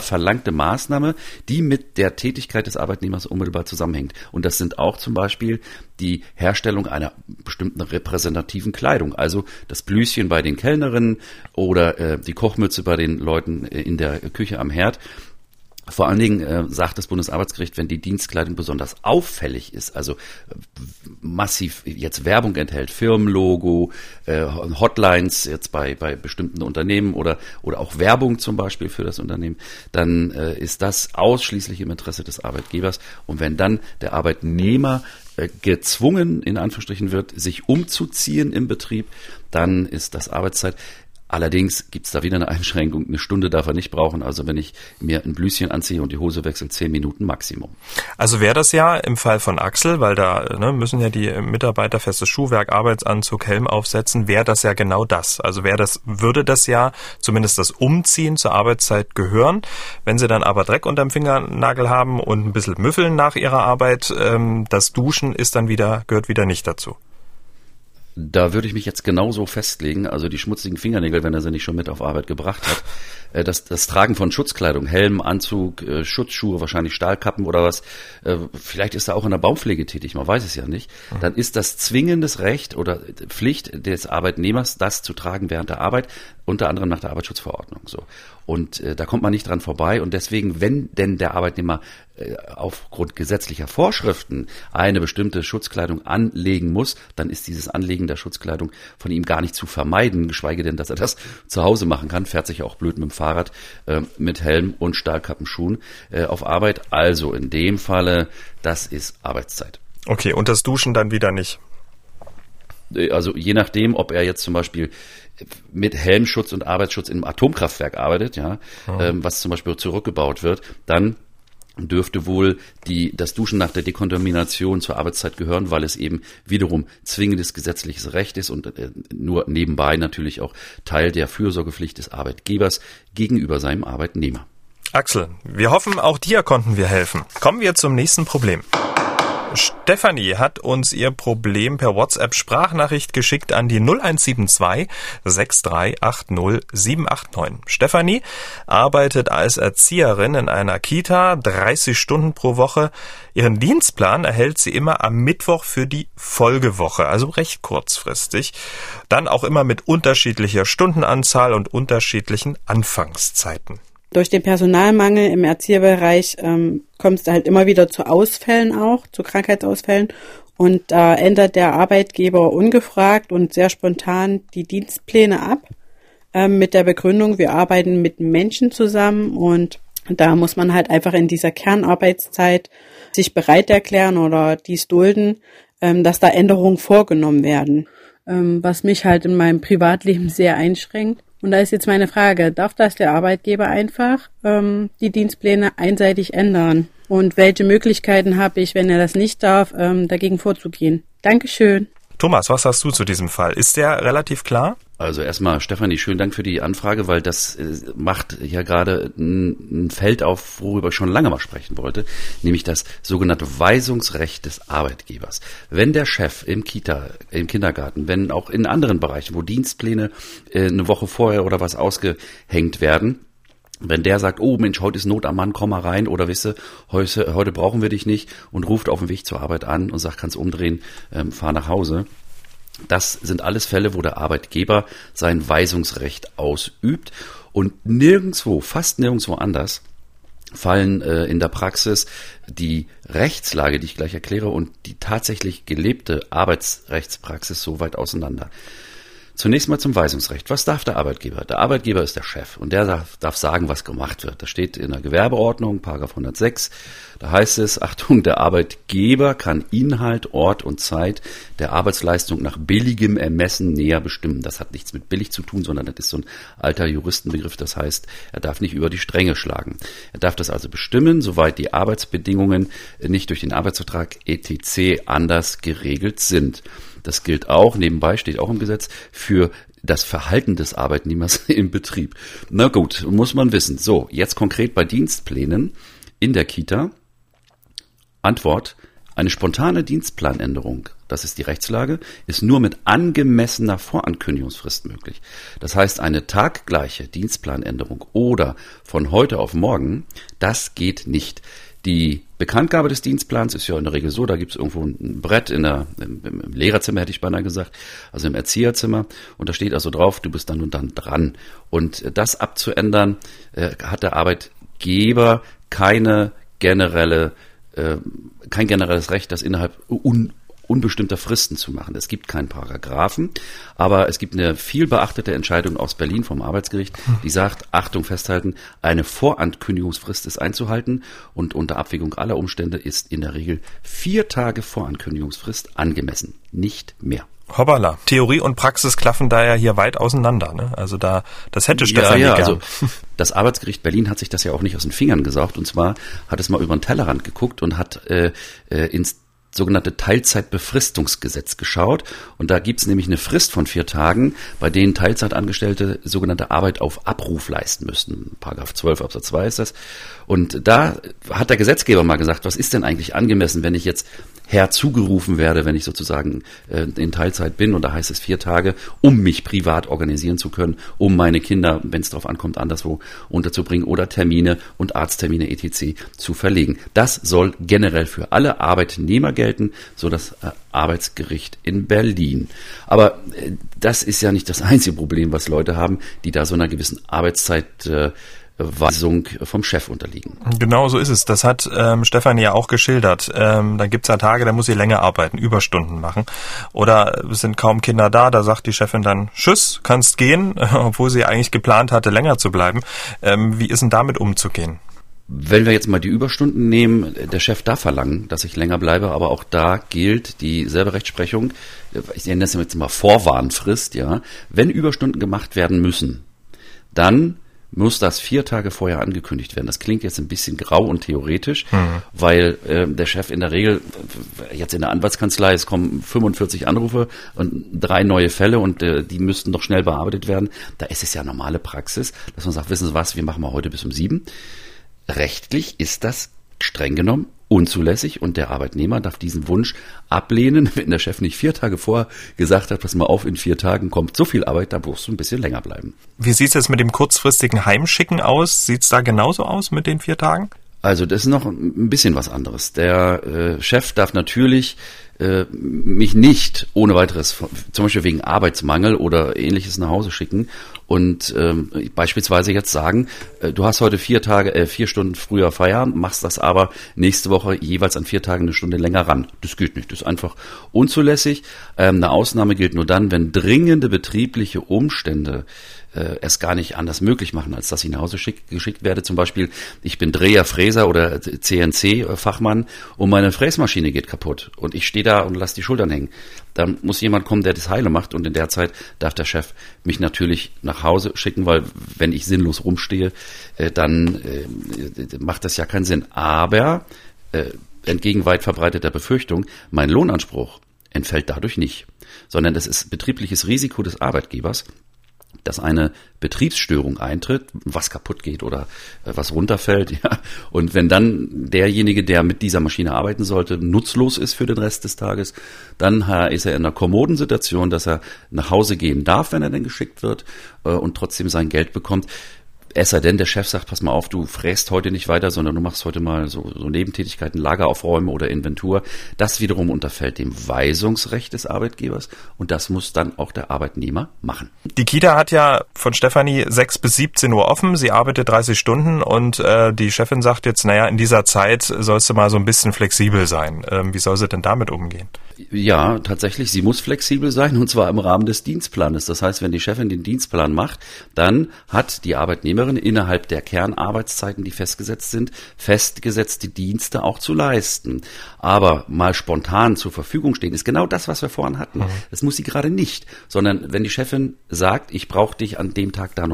verlangte Maßnahme, die mit der Tätigkeit des Arbeitnehmers unmittelbar zusammenhängt. Und das sind auch zum Beispiel die Herstellung einer bestimmten repräsentativen Kleidung, also das Blüschen bei den Kellnerinnen oder die Kochmütze bei den Leuten in der Küche am Herd. Vor allen Dingen sagt das Bundesarbeitsgericht, wenn die Dienstkleidung besonders auffällig ist, also massiv jetzt Werbung enthält, Firmenlogo, Hotlines jetzt bei bestimmten Unternehmen oder auch Werbung zum Beispiel für das Unternehmen, dann ist das ausschließlich im Interesse des Arbeitgebers. Und wenn dann der Arbeitnehmer gezwungen, in Anführungsstrichen, wird, sich umzuziehen im Betrieb, dann ist das Arbeitszeit. Allerdings gibt's da wieder eine Einschränkung. Eine Stunde darf er nicht brauchen. Also wenn ich mir ein Blüschen anziehe und die Hose wechsle, 10 Minuten Maximum. Also wäre das ja im Fall von Axel, weil da müssen ja die Mitarbeiter festes Schuhwerk, Arbeitsanzug, Helm aufsetzen, wäre das ja genau das. Also würde das ja zumindest das Umziehen zur Arbeitszeit gehören. Wenn sie dann aber Dreck unterm Fingernagel haben und ein bisschen müffeln nach ihrer Arbeit, das Duschen ist dann gehört wieder nicht dazu. Da würde ich mich jetzt genauso festlegen, also die schmutzigen Fingernägel, wenn er sie nicht schon mit auf Arbeit gebracht hat, das Tragen von Schutzkleidung, Helm, Anzug, Schutzschuhe, wahrscheinlich Stahlkappen oder was, vielleicht ist er auch in der Baumpflege tätig, man weiß es ja nicht, dann ist das zwingendes Recht oder Pflicht des Arbeitnehmers, das zu tragen während der Arbeit, unter anderem nach der Arbeitsschutzverordnung. So. Und da kommt man nicht dran vorbei. Und deswegen, wenn denn der Arbeitnehmer aufgrund gesetzlicher Vorschriften eine bestimmte Schutzkleidung anlegen muss, dann ist dieses Anlegen der Schutzkleidung von ihm gar nicht zu vermeiden, geschweige denn, dass er das zu Hause machen kann. Fährt sich ja auch blöd mit dem Fahrrad, mit Helm und Stahlkappenschuhen auf Arbeit. Also in dem Falle, das ist Arbeitszeit. Okay, und das Duschen dann wieder nicht? Also je nachdem, ob er jetzt zum Beispiel mit Helmschutz und Arbeitsschutz im Atomkraftwerk arbeitet, was zum Beispiel zurückgebaut wird, dann dürfte wohl das Duschen nach der Dekontamination zur Arbeitszeit gehören, weil es eben wiederum zwingendes gesetzliches Recht ist und nur nebenbei natürlich auch Teil der Fürsorgepflicht des Arbeitgebers gegenüber seinem Arbeitnehmer. Axel, wir hoffen, auch dir konnten wir helfen. Kommen wir zum nächsten Problem. Stefanie hat uns ihr Problem per WhatsApp-Sprachnachricht geschickt an die 0172 6380 789. Stefanie arbeitet als Erzieherin in einer Kita, 30 Stunden pro Woche. Ihren Dienstplan erhält sie immer am Mittwoch für die Folgewoche, also recht kurzfristig. Dann auch immer mit unterschiedlicher Stundenanzahl und unterschiedlichen Anfangszeiten. Durch den Personalmangel im Erzieherbereich kommt es halt immer wieder zu Ausfällen auch, zu Krankheitsausfällen. Und da ändert der Arbeitgeber ungefragt und sehr spontan die Dienstpläne ab mit der Begründung, wir arbeiten mit Menschen zusammen. Und da muss man halt einfach in dieser Kernarbeitszeit sich bereit erklären oder dies dulden, dass da Änderungen vorgenommen werden. Was mich halt in meinem Privatleben sehr einschränkt. Und da ist jetzt meine Frage, darf das der Arbeitgeber einfach die Dienstpläne einseitig ändern? Und welche Möglichkeiten habe ich, wenn er das nicht darf, dagegen vorzugehen? Dankeschön. Thomas, was sagst du zu diesem Fall? Ist der relativ klar? Also erstmal, Stefanie, schönen Dank für die Anfrage, weil das macht ja gerade ein Feld auf, worüber ich schon lange mal sprechen wollte, nämlich das sogenannte Weisungsrecht des Arbeitgebers. Wenn der Chef im Kindergarten, wenn auch in anderen Bereichen, wo Dienstpläne eine Woche vorher oder was ausgehängt werden, wenn der sagt, oh Mensch, heute ist Not am Mann, komm mal rein oder wisse, heute brauchen wir dich nicht und ruft auf dem Weg zur Arbeit an und sagt, kannst umdrehen, fahr nach Hause. Das sind alles Fälle, wo der Arbeitgeber sein Weisungsrecht ausübt und nirgendwo, fast nirgendwo anders fallen in der Praxis die Rechtslage, die ich gleich erkläre, und die tatsächlich gelebte Arbeitsrechtspraxis so weit auseinander. Zunächst mal zum Weisungsrecht. Was darf der Arbeitgeber? Der Arbeitgeber ist der Chef und der darf sagen, was gemacht wird. Das steht in der Gewerbeordnung, § 106. Da heißt es, Achtung, der Arbeitgeber kann Inhalt, Ort und Zeit der Arbeitsleistung nach billigem Ermessen näher bestimmen. Das hat nichts mit billig zu tun, sondern das ist so ein alter Juristenbegriff. Das heißt, er darf nicht über die Stränge schlagen. Er darf das also bestimmen, soweit die Arbeitsbedingungen nicht durch den Arbeitsvertrag etc. anders geregelt sind. Das gilt auch, nebenbei steht auch im Gesetz, für das Verhalten des Arbeitnehmers im Betrieb. Na gut, muss man wissen. So, jetzt konkret bei Dienstplänen in der Kita. Antwort, eine spontane Dienstplanänderung, das ist die Rechtslage, ist nur mit angemessener Vorankündigungsfrist möglich. Das heißt, eine taggleiche Dienstplanänderung oder von heute auf morgen, das geht nicht. Die Bekanntgabe des Dienstplans ist ja in der Regel so, da gibt es irgendwo ein Brett im Lehrerzimmer, hätte ich beinahe gesagt, also im Erzieherzimmer. Und da steht also drauf, du bist dann und dann dran. Und das abzuändern, hat der Arbeitgeber kein generelles Recht, das innerhalb unbestimmter Fristen zu machen. Es gibt keinen Paragraphen, aber es gibt eine viel beachtete Entscheidung aus Berlin vom Arbeitsgericht, die sagt, Achtung, festhalten, eine Vorankündigungsfrist ist einzuhalten und unter Abwägung aller Umstände ist in der Regel 4 Tage Vorankündigungsfrist angemessen, nicht mehr. Hoppala. Theorie und Praxis klaffen da ja hier weit auseinander, ne? Also das hätte Stefan ja, also das Arbeitsgericht Berlin hat sich das ja auch nicht aus den Fingern gesaugt, und zwar hat es mal über den Tellerrand geguckt und hat ins sogenannte Teilzeitbefristungsgesetz geschaut. Und da gibt's nämlich eine Frist von 4 Tagen, bei denen Teilzeitangestellte sogenannte Arbeit auf Abruf leisten müssen. Paragraph 12 Absatz 2 ist das. Und da hat der Gesetzgeber mal gesagt, was ist denn eigentlich angemessen, wenn ich jetzt herzugerufen werde, wenn ich sozusagen in Teilzeit bin, und da heißt es 4 Tage, um mich privat organisieren zu können, um meine Kinder, wenn es darauf ankommt, anderswo unterzubringen oder Termine und Arzttermine etc. zu verlegen. Das soll generell für alle Arbeitnehmer gelten, so das Arbeitsgericht in Berlin. Aber das ist ja nicht das einzige Problem, was Leute haben, die da so einer gewissen Arbeitszeit Weisung vom Chef unterliegen. Genau so ist es. Das hat Stefan ja auch geschildert. Dann gibt es ja Tage, da muss sie länger arbeiten, Überstunden machen. Oder es sind kaum Kinder da sagt die Chefin dann, tschüss, kannst gehen, obwohl sie eigentlich geplant hatte, länger zu bleiben. Wie ist denn damit umzugehen? Wenn wir jetzt mal die Überstunden nehmen, der Chef darf verlangen, dass ich länger bleibe, aber auch da gilt dieselbe Rechtsprechung, ich nenne das jetzt mal Vorwarnfrist, ja. Wenn Überstunden gemacht werden müssen, dann muss das 4 Tage vorher angekündigt werden. Das klingt jetzt ein bisschen grau und theoretisch, weil der Chef in der Regel, jetzt in der Anwaltskanzlei, es kommen 45 Anrufe und 3 neue Fälle und die müssten noch schnell bearbeitet werden. Da ist es ja normale Praxis, dass man sagt, wissen Sie was, wir machen mal heute bis um 7. Rechtlich ist das streng genommen unzulässig und der Arbeitnehmer darf diesen Wunsch ablehnen, wenn der Chef nicht 4 Tage vorher gesagt hat, pass mal auf, in 4 Tagen kommt so viel Arbeit, da musst du ein bisschen länger bleiben. Wie sieht es jetzt mit dem kurzfristigen Heimschicken aus? Sieht es da genauso aus mit den 4 Tagen? Also das ist noch ein bisschen was anderes. Der Chef darf natürlich mich nicht ohne weiteres, zum Beispiel wegen Arbeitsmangel oder ähnliches, nach Hause schicken und beispielsweise jetzt sagen, du hast heute 4 Stunden früher Feierabend, machst das aber nächste Woche jeweils an 4 Tagen eine Stunde länger ran. Das gilt nicht, das ist einfach unzulässig. Eine Ausnahme gilt nur dann, wenn dringende betriebliche Umstände es gar nicht anders möglich machen, als dass ich nach Hause geschickt werde. Zum Beispiel, ich bin Dreher, Fräser oder CNC-Fachmann und meine Fräsmaschine geht kaputt und ich stehe da und lasse die Schultern hängen. Dann muss jemand kommen, der das heile macht, und in der Zeit darf der Chef mich natürlich nach Hause schicken, weil wenn ich sinnlos rumstehe, dann macht das ja keinen Sinn. Aber entgegen weit verbreiteter Befürchtung, mein Lohnanspruch entfällt dadurch nicht, sondern es ist betriebliches Risiko des Arbeitgebers, dass eine Betriebsstörung eintritt, was kaputt geht oder was runterfällt, ja. Und wenn dann derjenige, der mit dieser Maschine arbeiten sollte, nutzlos ist für den Rest des Tages, dann ist er in einer kommoden Situation, dass er nach Hause gehen darf, wenn er denn geschickt wird, und trotzdem sein Geld bekommt. Es sei denn, der Chef sagt, pass mal auf, du fräst heute nicht weiter, sondern du machst heute mal so Nebentätigkeiten, Lager aufräumen oder Inventur. Das wiederum unterfällt dem Weisungsrecht des Arbeitgebers und das muss dann auch der Arbeitnehmer machen. Die Kita hat ja von Stefanie 6 bis 17 Uhr offen, sie arbeitet 30 Stunden und die Chefin sagt jetzt, naja, in dieser Zeit sollst du mal so ein bisschen flexibel sein. Wie soll sie denn damit umgehen? Ja, tatsächlich, sie muss flexibel sein, und zwar im Rahmen des Dienstplanes. Das heißt, wenn die Chefin den Dienstplan macht, dann hat die Arbeitnehmerin innerhalb der Kernarbeitszeiten, die festgesetzt sind, festgesetzte Dienste auch zu leisten. Aber mal spontan zur Verfügung stehen ist genau das, was wir vorhin hatten. Mhm. Das muss sie gerade nicht, sondern wenn die Chefin sagt, ich brauche dich an dem Tag dann,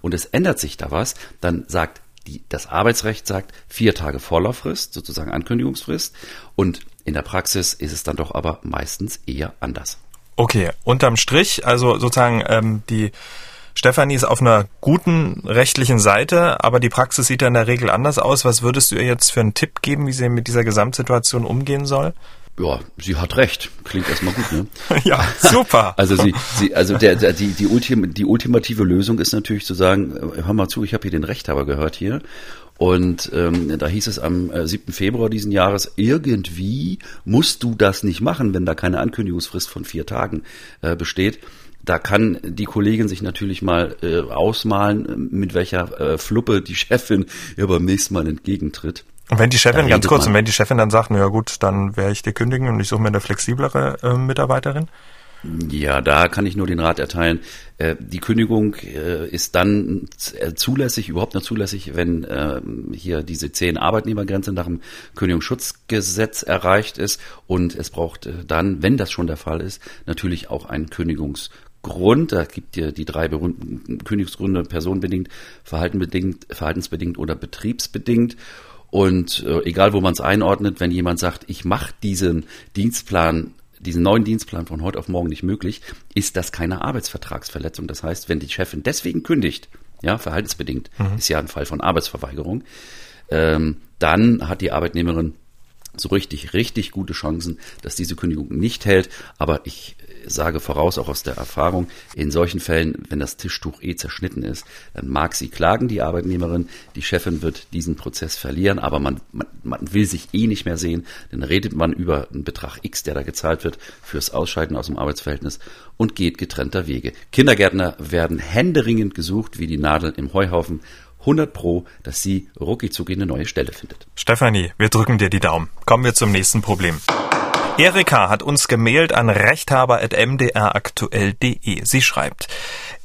und es ändert sich da was, dann sagt das Arbeitsrecht, sagt 4 Tage Vorlauffrist, sozusagen Ankündigungsfrist, und in der Praxis ist es dann doch aber meistens eher anders. Okay, unterm Strich, also sozusagen die Stefanie ist auf einer guten rechtlichen Seite, aber die Praxis sieht ja in der Regel anders aus. Was würdest du ihr jetzt für einen Tipp geben, wie sie mit dieser Gesamtsituation umgehen soll? Ja, sie hat recht. Klingt erstmal gut, ne? Ja, super. Also die ultimative Lösung ist natürlich zu sagen, hör mal zu, ich habe hier den Rechthaber gehört hier. Und da hieß es am 7. Februar diesen Jahres, irgendwie musst du das nicht machen, wenn da keine Ankündigungsfrist von 4 Tagen besteht. Da kann die Kollegin sich natürlich mal ausmalen, mit welcher Fluppe die Chefin ihr beim nächsten Mal entgegentritt. Und wenn die Chefin, wenn die Chefin dann sagt, na ja gut, dann werde ich dir kündigen und ich suche mir eine flexiblere Mitarbeiterin? Ja, da kann ich nur den Rat erteilen. Die Kündigung ist dann zulässig, überhaupt nur zulässig, wenn hier diese 10 Arbeitnehmergrenze nach dem Kündigungsschutzgesetz erreicht ist. Und es braucht dann, wenn das schon der Fall ist, natürlich auch einen Kündigungsgrund. Da gibt es die 3 berühmten Kündigungsgründe: personenbedingt, verhaltensbedingt oder betriebsbedingt. Und egal, wo man es einordnet, wenn jemand sagt, ich mache diesen neuen Dienstplan von heute auf morgen nicht möglich, ist das keine Arbeitsvertragsverletzung. Das heißt, wenn die Chefin deswegen kündigt, ja, verhaltensbedingt, ist ja ein Fall von Arbeitsverweigerung, dann hat die Arbeitnehmerin so richtig gute Chancen, dass diese Kündigung nicht hält. Aber ich sage voraus, auch aus der Erfahrung, in solchen Fällen, wenn das Tischtuch zerschnitten ist, dann mag sie klagen, die Arbeitnehmerin, die Chefin wird diesen Prozess verlieren, aber man will sich nicht mehr sehen, dann redet man über einen Betrag X, der da gezahlt wird fürs Ausscheiden aus dem Arbeitsverhältnis und geht getrennter Wege. Kindergärtner werden händeringend gesucht, wie die Nadel im Heuhaufen. 100%, dass sie rucki zucki eine neue Stelle findet. Stefanie, wir drücken dir die Daumen. Kommen wir zum nächsten Problem. Erika hat uns gemailt an rechthaber@mdraktuell.de. Sie schreibt: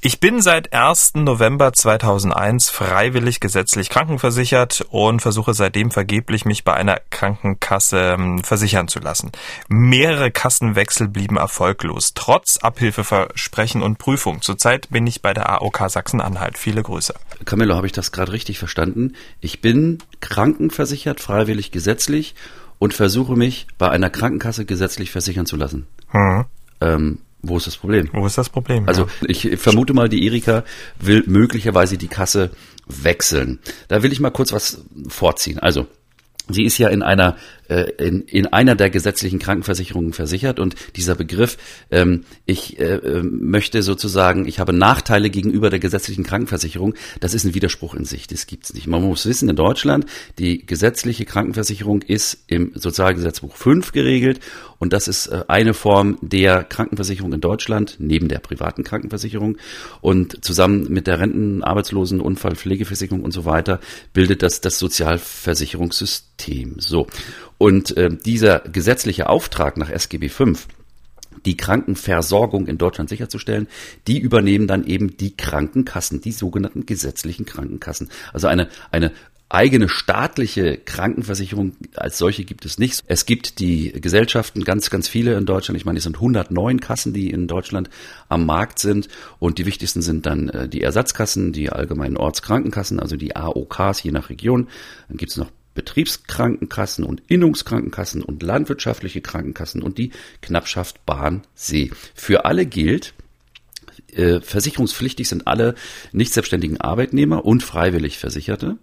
Ich bin seit 1. November 2001 freiwillig gesetzlich krankenversichert und versuche seitdem vergeblich, mich bei einer Krankenkasse versichern zu lassen. Mehrere Kassenwechsel blieben erfolglos, trotz Abhilfeversprechen und Prüfung. Zurzeit bin ich bei der AOK Sachsen-Anhalt. Viele Grüße. Camillo, habe ich das gerade richtig verstanden? Ich bin krankenversichert, freiwillig gesetzlich und versuche mich bei einer Krankenkasse gesetzlich versichern zu lassen. Wo ist das Problem? Also ich vermute mal, die Erika will möglicherweise die Kasse wechseln. Da will ich mal kurz was vorziehen. Also sie ist ja in einer der gesetzlichen Krankenversicherungen versichert und dieser Begriff, ich habe Nachteile gegenüber der gesetzlichen Krankenversicherung, das ist ein Widerspruch in sich, das gibt's nicht. Man muss wissen, in Deutschland, die gesetzliche Krankenversicherung ist im Sozialgesetzbuch 5 geregelt und das ist eine Form der Krankenversicherung in Deutschland, neben der privaten Krankenversicherung und zusammen mit der Renten-, Arbeitslosen-, Unfall-, Pflegeversicherung und so weiter bildet das Sozialversicherungssystem. So. Und dieser gesetzliche Auftrag nach SGB V, die Krankenversorgung in Deutschland sicherzustellen, die übernehmen dann eben die Krankenkassen, die sogenannten gesetzlichen Krankenkassen. Also eine eigene staatliche Krankenversicherung als solche gibt es nicht. Es gibt die Gesellschaften, ganz, ganz viele in Deutschland. Ich meine, es sind 109 Kassen, die in Deutschland am Markt sind. Und die wichtigsten sind dann die Ersatzkassen, die allgemeinen Ortskrankenkassen, also die AOKs je nach Region. Dann gibt es noch Betriebskrankenkassen und Innungskrankenkassen und landwirtschaftliche Krankenkassen und die Knappschaft Bahn See. Für alle gilt, versicherungspflichtig sind alle nicht selbstständigen Arbeitnehmer und freiwillig Versicherte.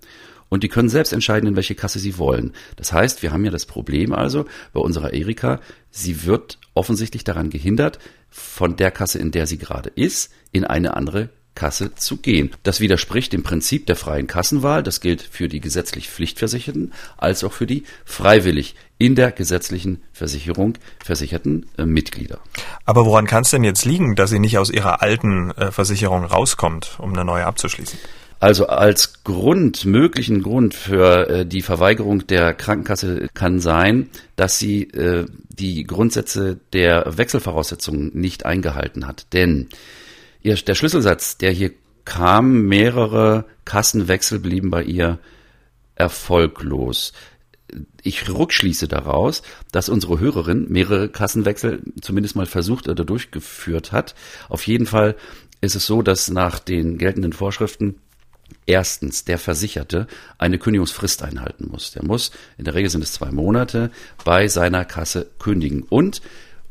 Und die können selbst entscheiden, in welche Kasse sie wollen. Das heißt, wir haben ja das Problem also bei unserer Erika, sie wird offensichtlich daran gehindert, von der Kasse, in der sie gerade ist, in eine andere Kasse zu gehen. Das widerspricht dem Prinzip der freien Kassenwahl. Das gilt für die gesetzlich Pflichtversicherten als auch für die freiwillig in der gesetzlichen Versicherung versicherten Mitglieder. Aber woran kann es denn jetzt liegen, dass sie nicht aus ihrer alten Versicherung rauskommt, um eine neue abzuschließen? Also als möglichen Grund für die Verweigerung der Krankenkasse kann sein, dass sie die Grundsätze der Wechselvoraussetzungen nicht eingehalten hat. Denn der Schlüsselsatz, der hier kam, mehrere Kassenwechsel blieben bei ihr erfolglos. Ich rückschließe daraus, dass unsere Hörerin mehrere Kassenwechsel zumindest mal versucht oder durchgeführt hat. Auf jeden Fall ist es so, dass nach den geltenden Vorschriften erstens der Versicherte eine Kündigungsfrist einhalten muss. Der muss, in der Regel sind es 2 Monate, bei seiner Kasse kündigen. Und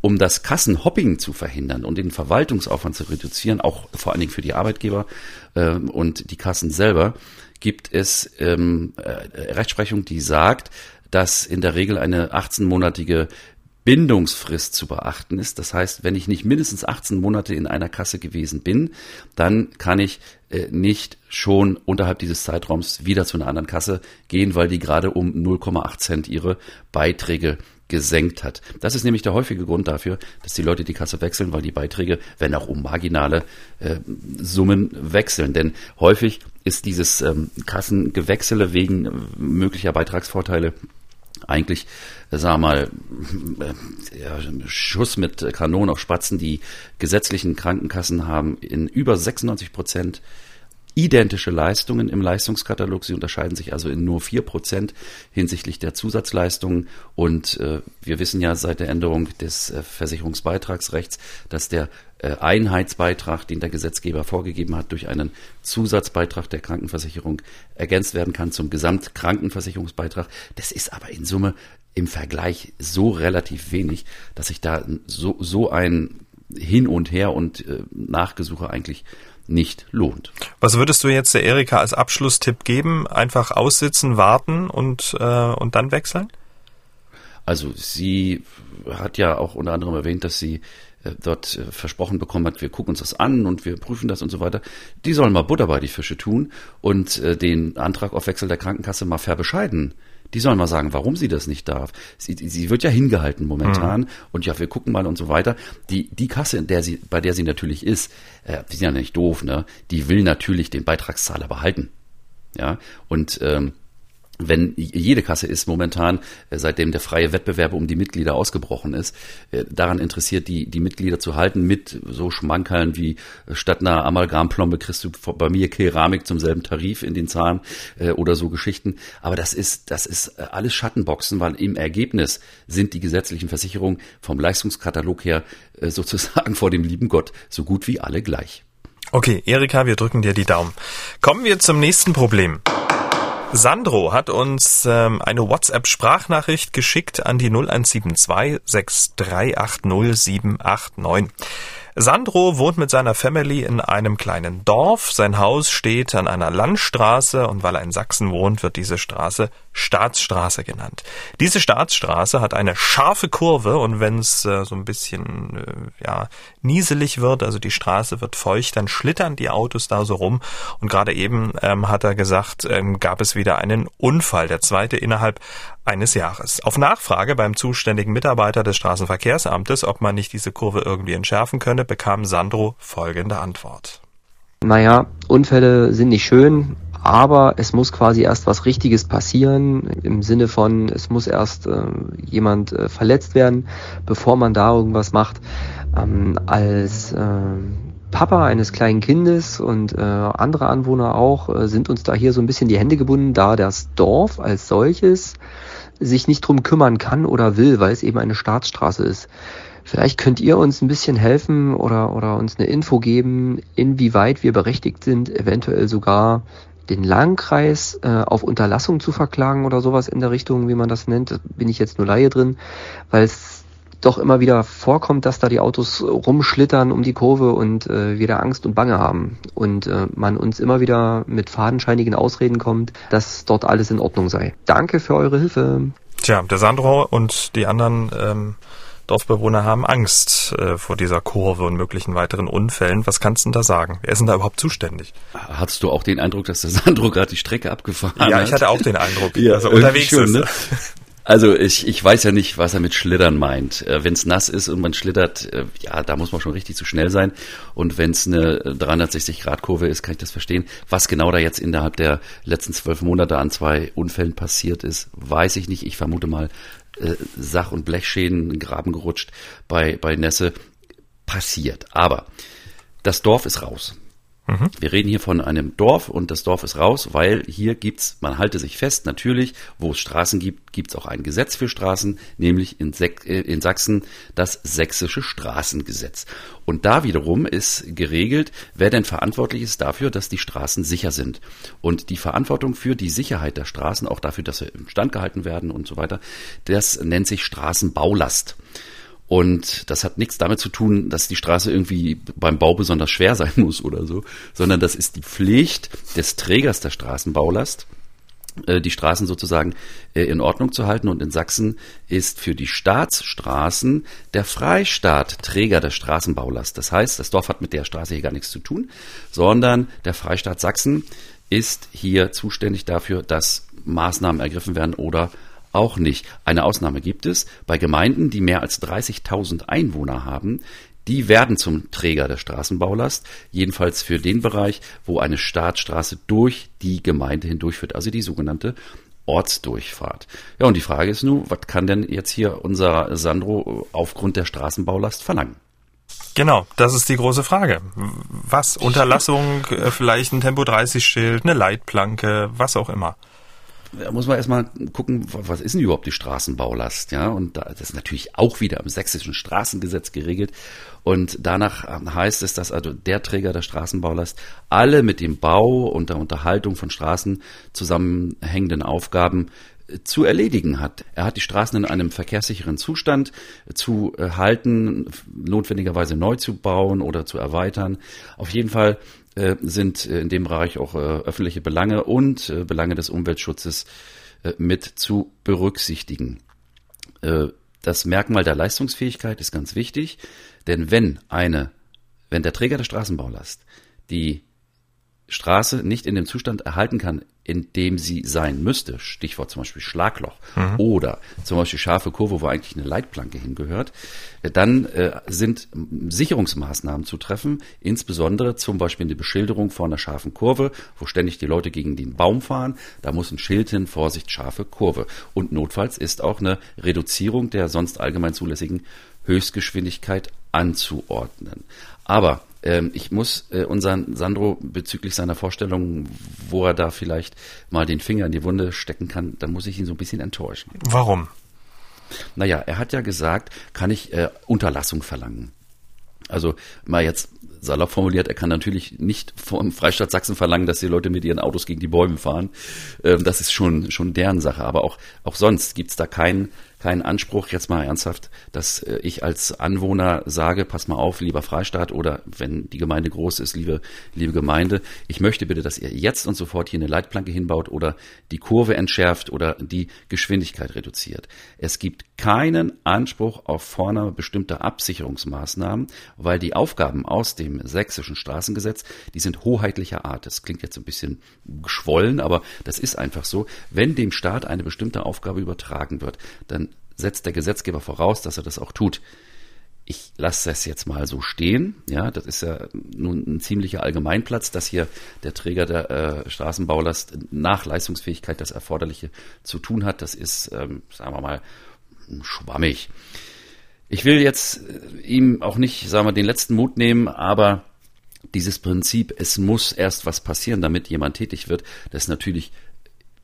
um das Kassenhopping zu verhindern und den Verwaltungsaufwand zu reduzieren, auch vor allen Dingen für die Arbeitgeber und die Kassen selber, gibt es Rechtsprechung, die sagt, dass in der Regel eine 18-monatige Bindungsfrist zu beachten ist. Das heißt, wenn ich nicht mindestens 18 Monate in einer Kasse gewesen bin, dann kann ich nicht schon unterhalb dieses Zeitraums wieder zu einer anderen Kasse gehen, weil die gerade um 0,8 Cent ihre Beiträge gesenkt hat. Das ist nämlich der häufige Grund dafür, dass die Leute die Kasse wechseln, weil die Beiträge, wenn auch um marginale Summen, wechseln. Denn häufig ist dieses Kassengewechsele wegen möglicher Beitragsvorteile eigentlich, sagen wir mal, Schuss mit Kanonen auf Spatzen. Die gesetzlichen Krankenkassen haben in über 96% identische Leistungen im Leistungskatalog. Sie unterscheiden sich also in nur 4% hinsichtlich der Zusatzleistungen. Und wir wissen ja seit der Änderung des Versicherungsbeitragsrechts, dass der Einheitsbeitrag, den der Gesetzgeber vorgegeben hat, durch einen Zusatzbeitrag der Krankenversicherung ergänzt werden kann zum Gesamtkrankenversicherungsbeitrag. Das ist aber in Summe im Vergleich so relativ wenig, dass sich da so ein Hin und Her und Nachgesuche eigentlich nicht lohnt. Was würdest du jetzt der Erika als Abschlusstipp geben? Einfach aussitzen, warten und dann wechseln? Also sie hat ja auch unter anderem erwähnt, dass sie dort versprochen bekommen hat, wir gucken uns das an und wir prüfen das und so weiter. Die sollen mal Butter bei die Fische tun und den Antrag auf Wechsel der Krankenkasse mal verbescheiden. Die sollen mal sagen, warum sie das nicht darf. Sie wird ja hingehalten momentan. Mhm. Und ja, wir gucken mal und so weiter. Die Kasse, bei der sie natürlich ist, die sind ja nicht doof, ne? Die will natürlich den Beitragszahler behalten. Ja, und wenn jede Kasse ist momentan, seitdem der freie Wettbewerb um die Mitglieder ausgebrochen ist, daran interessiert, die Mitglieder zu halten mit so Schmankerln wie statt einer Amalgamplombe kriegst du bei mir Keramik zum selben Tarif in den Zahn oder so Geschichten. Aber das ist alles Schattenboxen, weil im Ergebnis sind die gesetzlichen Versicherungen vom Leistungskatalog her sozusagen vor dem lieben Gott so gut wie alle gleich. Okay, Erika, wir drücken dir die Daumen. Kommen wir zum nächsten Problem. Sandro hat uns eine WhatsApp-Sprachnachricht geschickt an die 0172 6380789. Sandro wohnt mit seiner Family in einem kleinen Dorf. Sein Haus steht an einer Landstraße und weil er in Sachsen wohnt, wird diese Straße Staatsstraße genannt. Diese Staatsstraße hat eine scharfe Kurve und wenn es so ein bisschen nieselig wird, also die Straße wird feucht, dann schlittern die Autos da so rum. Und gerade eben hat er gesagt, gab es wieder einen Unfall, der zweite innerhalb eines Jahres. Auf Nachfrage beim zuständigen Mitarbeiter des Straßenverkehrsamtes, ob man nicht diese Kurve irgendwie entschärfen könne, bekam Sandro folgende Antwort. Naja, Unfälle sind nicht schön, aber es muss quasi erst was Richtiges passieren, im Sinne von, es muss erst jemand verletzt werden, bevor man da irgendwas macht. Als Papa eines kleinen Kindes und andere Anwohner auch sind uns da hier so ein bisschen die Hände gebunden, da das Dorf als solches sich nicht drum kümmern kann oder will, weil es eben eine Staatsstraße ist. Vielleicht könnt ihr uns ein bisschen helfen oder uns eine Info geben, inwieweit wir berechtigt sind, eventuell sogar den Landkreis auf Unterlassung zu verklagen oder sowas in der Richtung, wie man das nennt. Da bin ich jetzt nur Laie drin, weil es doch immer wieder vorkommt, dass da die Autos rumschlittern um die Kurve und wir da Angst und Bange haben und man uns immer wieder mit fadenscheinigen Ausreden kommt, dass dort alles in Ordnung sei. Danke für eure Hilfe. Tja, der Sandro und die anderen Dorfbewohner haben Angst vor dieser Kurve und möglichen weiteren Unfällen. Was kannst du denn da sagen? Wer ist denn da überhaupt zuständig? Hattest du auch den Eindruck, dass der Sandro gerade die Strecke abgefahren hat? Ja, ich hatte auch den Eindruck, dass er unterwegs schon, ist. Ne? Also ich weiß ja nicht, was er mit Schlittern meint. Wenn es nass ist und man schlittert, da muss man schon richtig zu schnell sein. Und wenn es eine 360-Grad-Kurve ist, kann ich das verstehen. Was genau da jetzt innerhalb der letzten 12 Monate an 2 Unfällen passiert ist, weiß ich nicht. Ich vermute mal Sach- und Blechschäden, Graben gerutscht bei Nässe. Passiert. Aber das Dorf ist raus. Wir reden hier von einem Dorf und das Dorf ist raus, weil hier gibt's, man halte sich fest, natürlich, wo es Straßen gibt, gibt's auch ein Gesetz für Straßen, nämlich in Sachsen das Sächsische Straßengesetz. Und da wiederum ist geregelt, wer denn verantwortlich ist dafür, dass die Straßen sicher sind. Und die Verantwortung für die Sicherheit der Straßen, auch dafür, dass sie instand gehalten werden und so weiter, das nennt sich Straßenbaulast. Und das hat nichts damit zu tun, dass die Straße irgendwie beim Bau besonders schwer sein muss oder so, sondern das ist die Pflicht des Trägers der Straßenbaulast, die Straßen sozusagen in Ordnung zu halten. Und in Sachsen ist für die Staatsstraßen der Freistaat Träger der Straßenbaulast. Das heißt, das Dorf hat mit der Straße hier gar nichts zu tun, sondern der Freistaat Sachsen ist hier zuständig dafür, dass Maßnahmen ergriffen werden oder auch nicht. Eine Ausnahme gibt es bei Gemeinden, die mehr als 30.000 Einwohner haben. Die werden zum Träger der Straßenbaulast, jedenfalls für den Bereich, wo eine Staatsstraße durch die Gemeinde hindurchführt, also die sogenannte Ortsdurchfahrt. Ja, und die Frage ist nun, was kann denn jetzt hier unser Sandro aufgrund der Straßenbaulast verlangen? Genau, das ist die große Frage. Was? Unterlassung, vielleicht ein Tempo-30-Schild, eine Leitplanke, was auch immer. Da muss man erstmal gucken, was ist denn überhaupt die Straßenbaulast? Ja, und das ist natürlich auch wieder im Sächsischen Straßengesetz geregelt. Und danach heißt es, dass also der Träger der Straßenbaulast alle mit dem Bau und der Unterhaltung von Straßen zusammenhängenden Aufgaben zu erledigen hat. Er hat die Straßen in einem verkehrssicheren Zustand zu halten, notwendigerweise neu zu bauen oder zu erweitern. Auf jeden Fall sind in dem Bereich auch öffentliche Belange und Belange des Umweltschutzes mit zu berücksichtigen. Das Merkmal der Leistungsfähigkeit ist ganz wichtig, denn wenn der Träger der Straßenbaulast die Straße nicht in dem Zustand erhalten kann, in dem sie sein müsste, Stichwort zum Beispiel Schlagloch oder zum Beispiel scharfe Kurve, wo eigentlich eine Leitplanke hingehört, dann sind Sicherungsmaßnahmen zu treffen, insbesondere zum Beispiel eine Beschilderung vor einer scharfen Kurve, wo ständig die Leute gegen den Baum fahren, da muss ein Schild hin, Vorsicht, scharfe Kurve. Und notfalls ist auch eine Reduzierung der sonst allgemein zulässigen Höchstgeschwindigkeit anzuordnen. Aber ich muss unseren Sandro bezüglich seiner Vorstellung, wo er da vielleicht mal den Finger in die Wunde stecken kann, da muss ich ihn so ein bisschen enttäuschen. Warum? Naja, er hat ja gesagt, kann ich Unterlassung verlangen. Also mal jetzt salopp formuliert, er kann natürlich nicht vom Freistaat Sachsen verlangen, dass die Leute mit ihren Autos gegen die Bäume fahren. Das ist schon deren Sache. Aber auch sonst gibt's da keinen Anspruch, jetzt mal ernsthaft, dass ich als Anwohner sage, pass mal auf, lieber Freistaat, oder wenn die Gemeinde groß ist, liebe Gemeinde, ich möchte bitte, dass ihr jetzt und sofort hier eine Leitplanke hinbaut oder die Kurve entschärft oder die Geschwindigkeit reduziert. Es gibt keinen Anspruch auf Vornahme bestimmter Absicherungsmaßnahmen, weil die Aufgaben aus dem Sächsischen Straßengesetz, die sind hoheitlicher Art. Das klingt jetzt ein bisschen geschwollen, aber das ist einfach so. Wenn dem Staat eine bestimmte Aufgabe übertragen wird, dann setzt der Gesetzgeber voraus, dass er das auch tut. Ich lasse das jetzt mal so stehen. Ja, das ist ja nun ein ziemlicher Allgemeinplatz, dass hier der Träger der Straßenbaulast nach Leistungsfähigkeit das Erforderliche zu tun hat. Das ist, sagen wir mal, schwammig. Ich will jetzt ihm auch nicht, sagen wir, den letzten Mut nehmen, aber dieses Prinzip, es muss erst was passieren, damit jemand tätig wird, das ist natürlich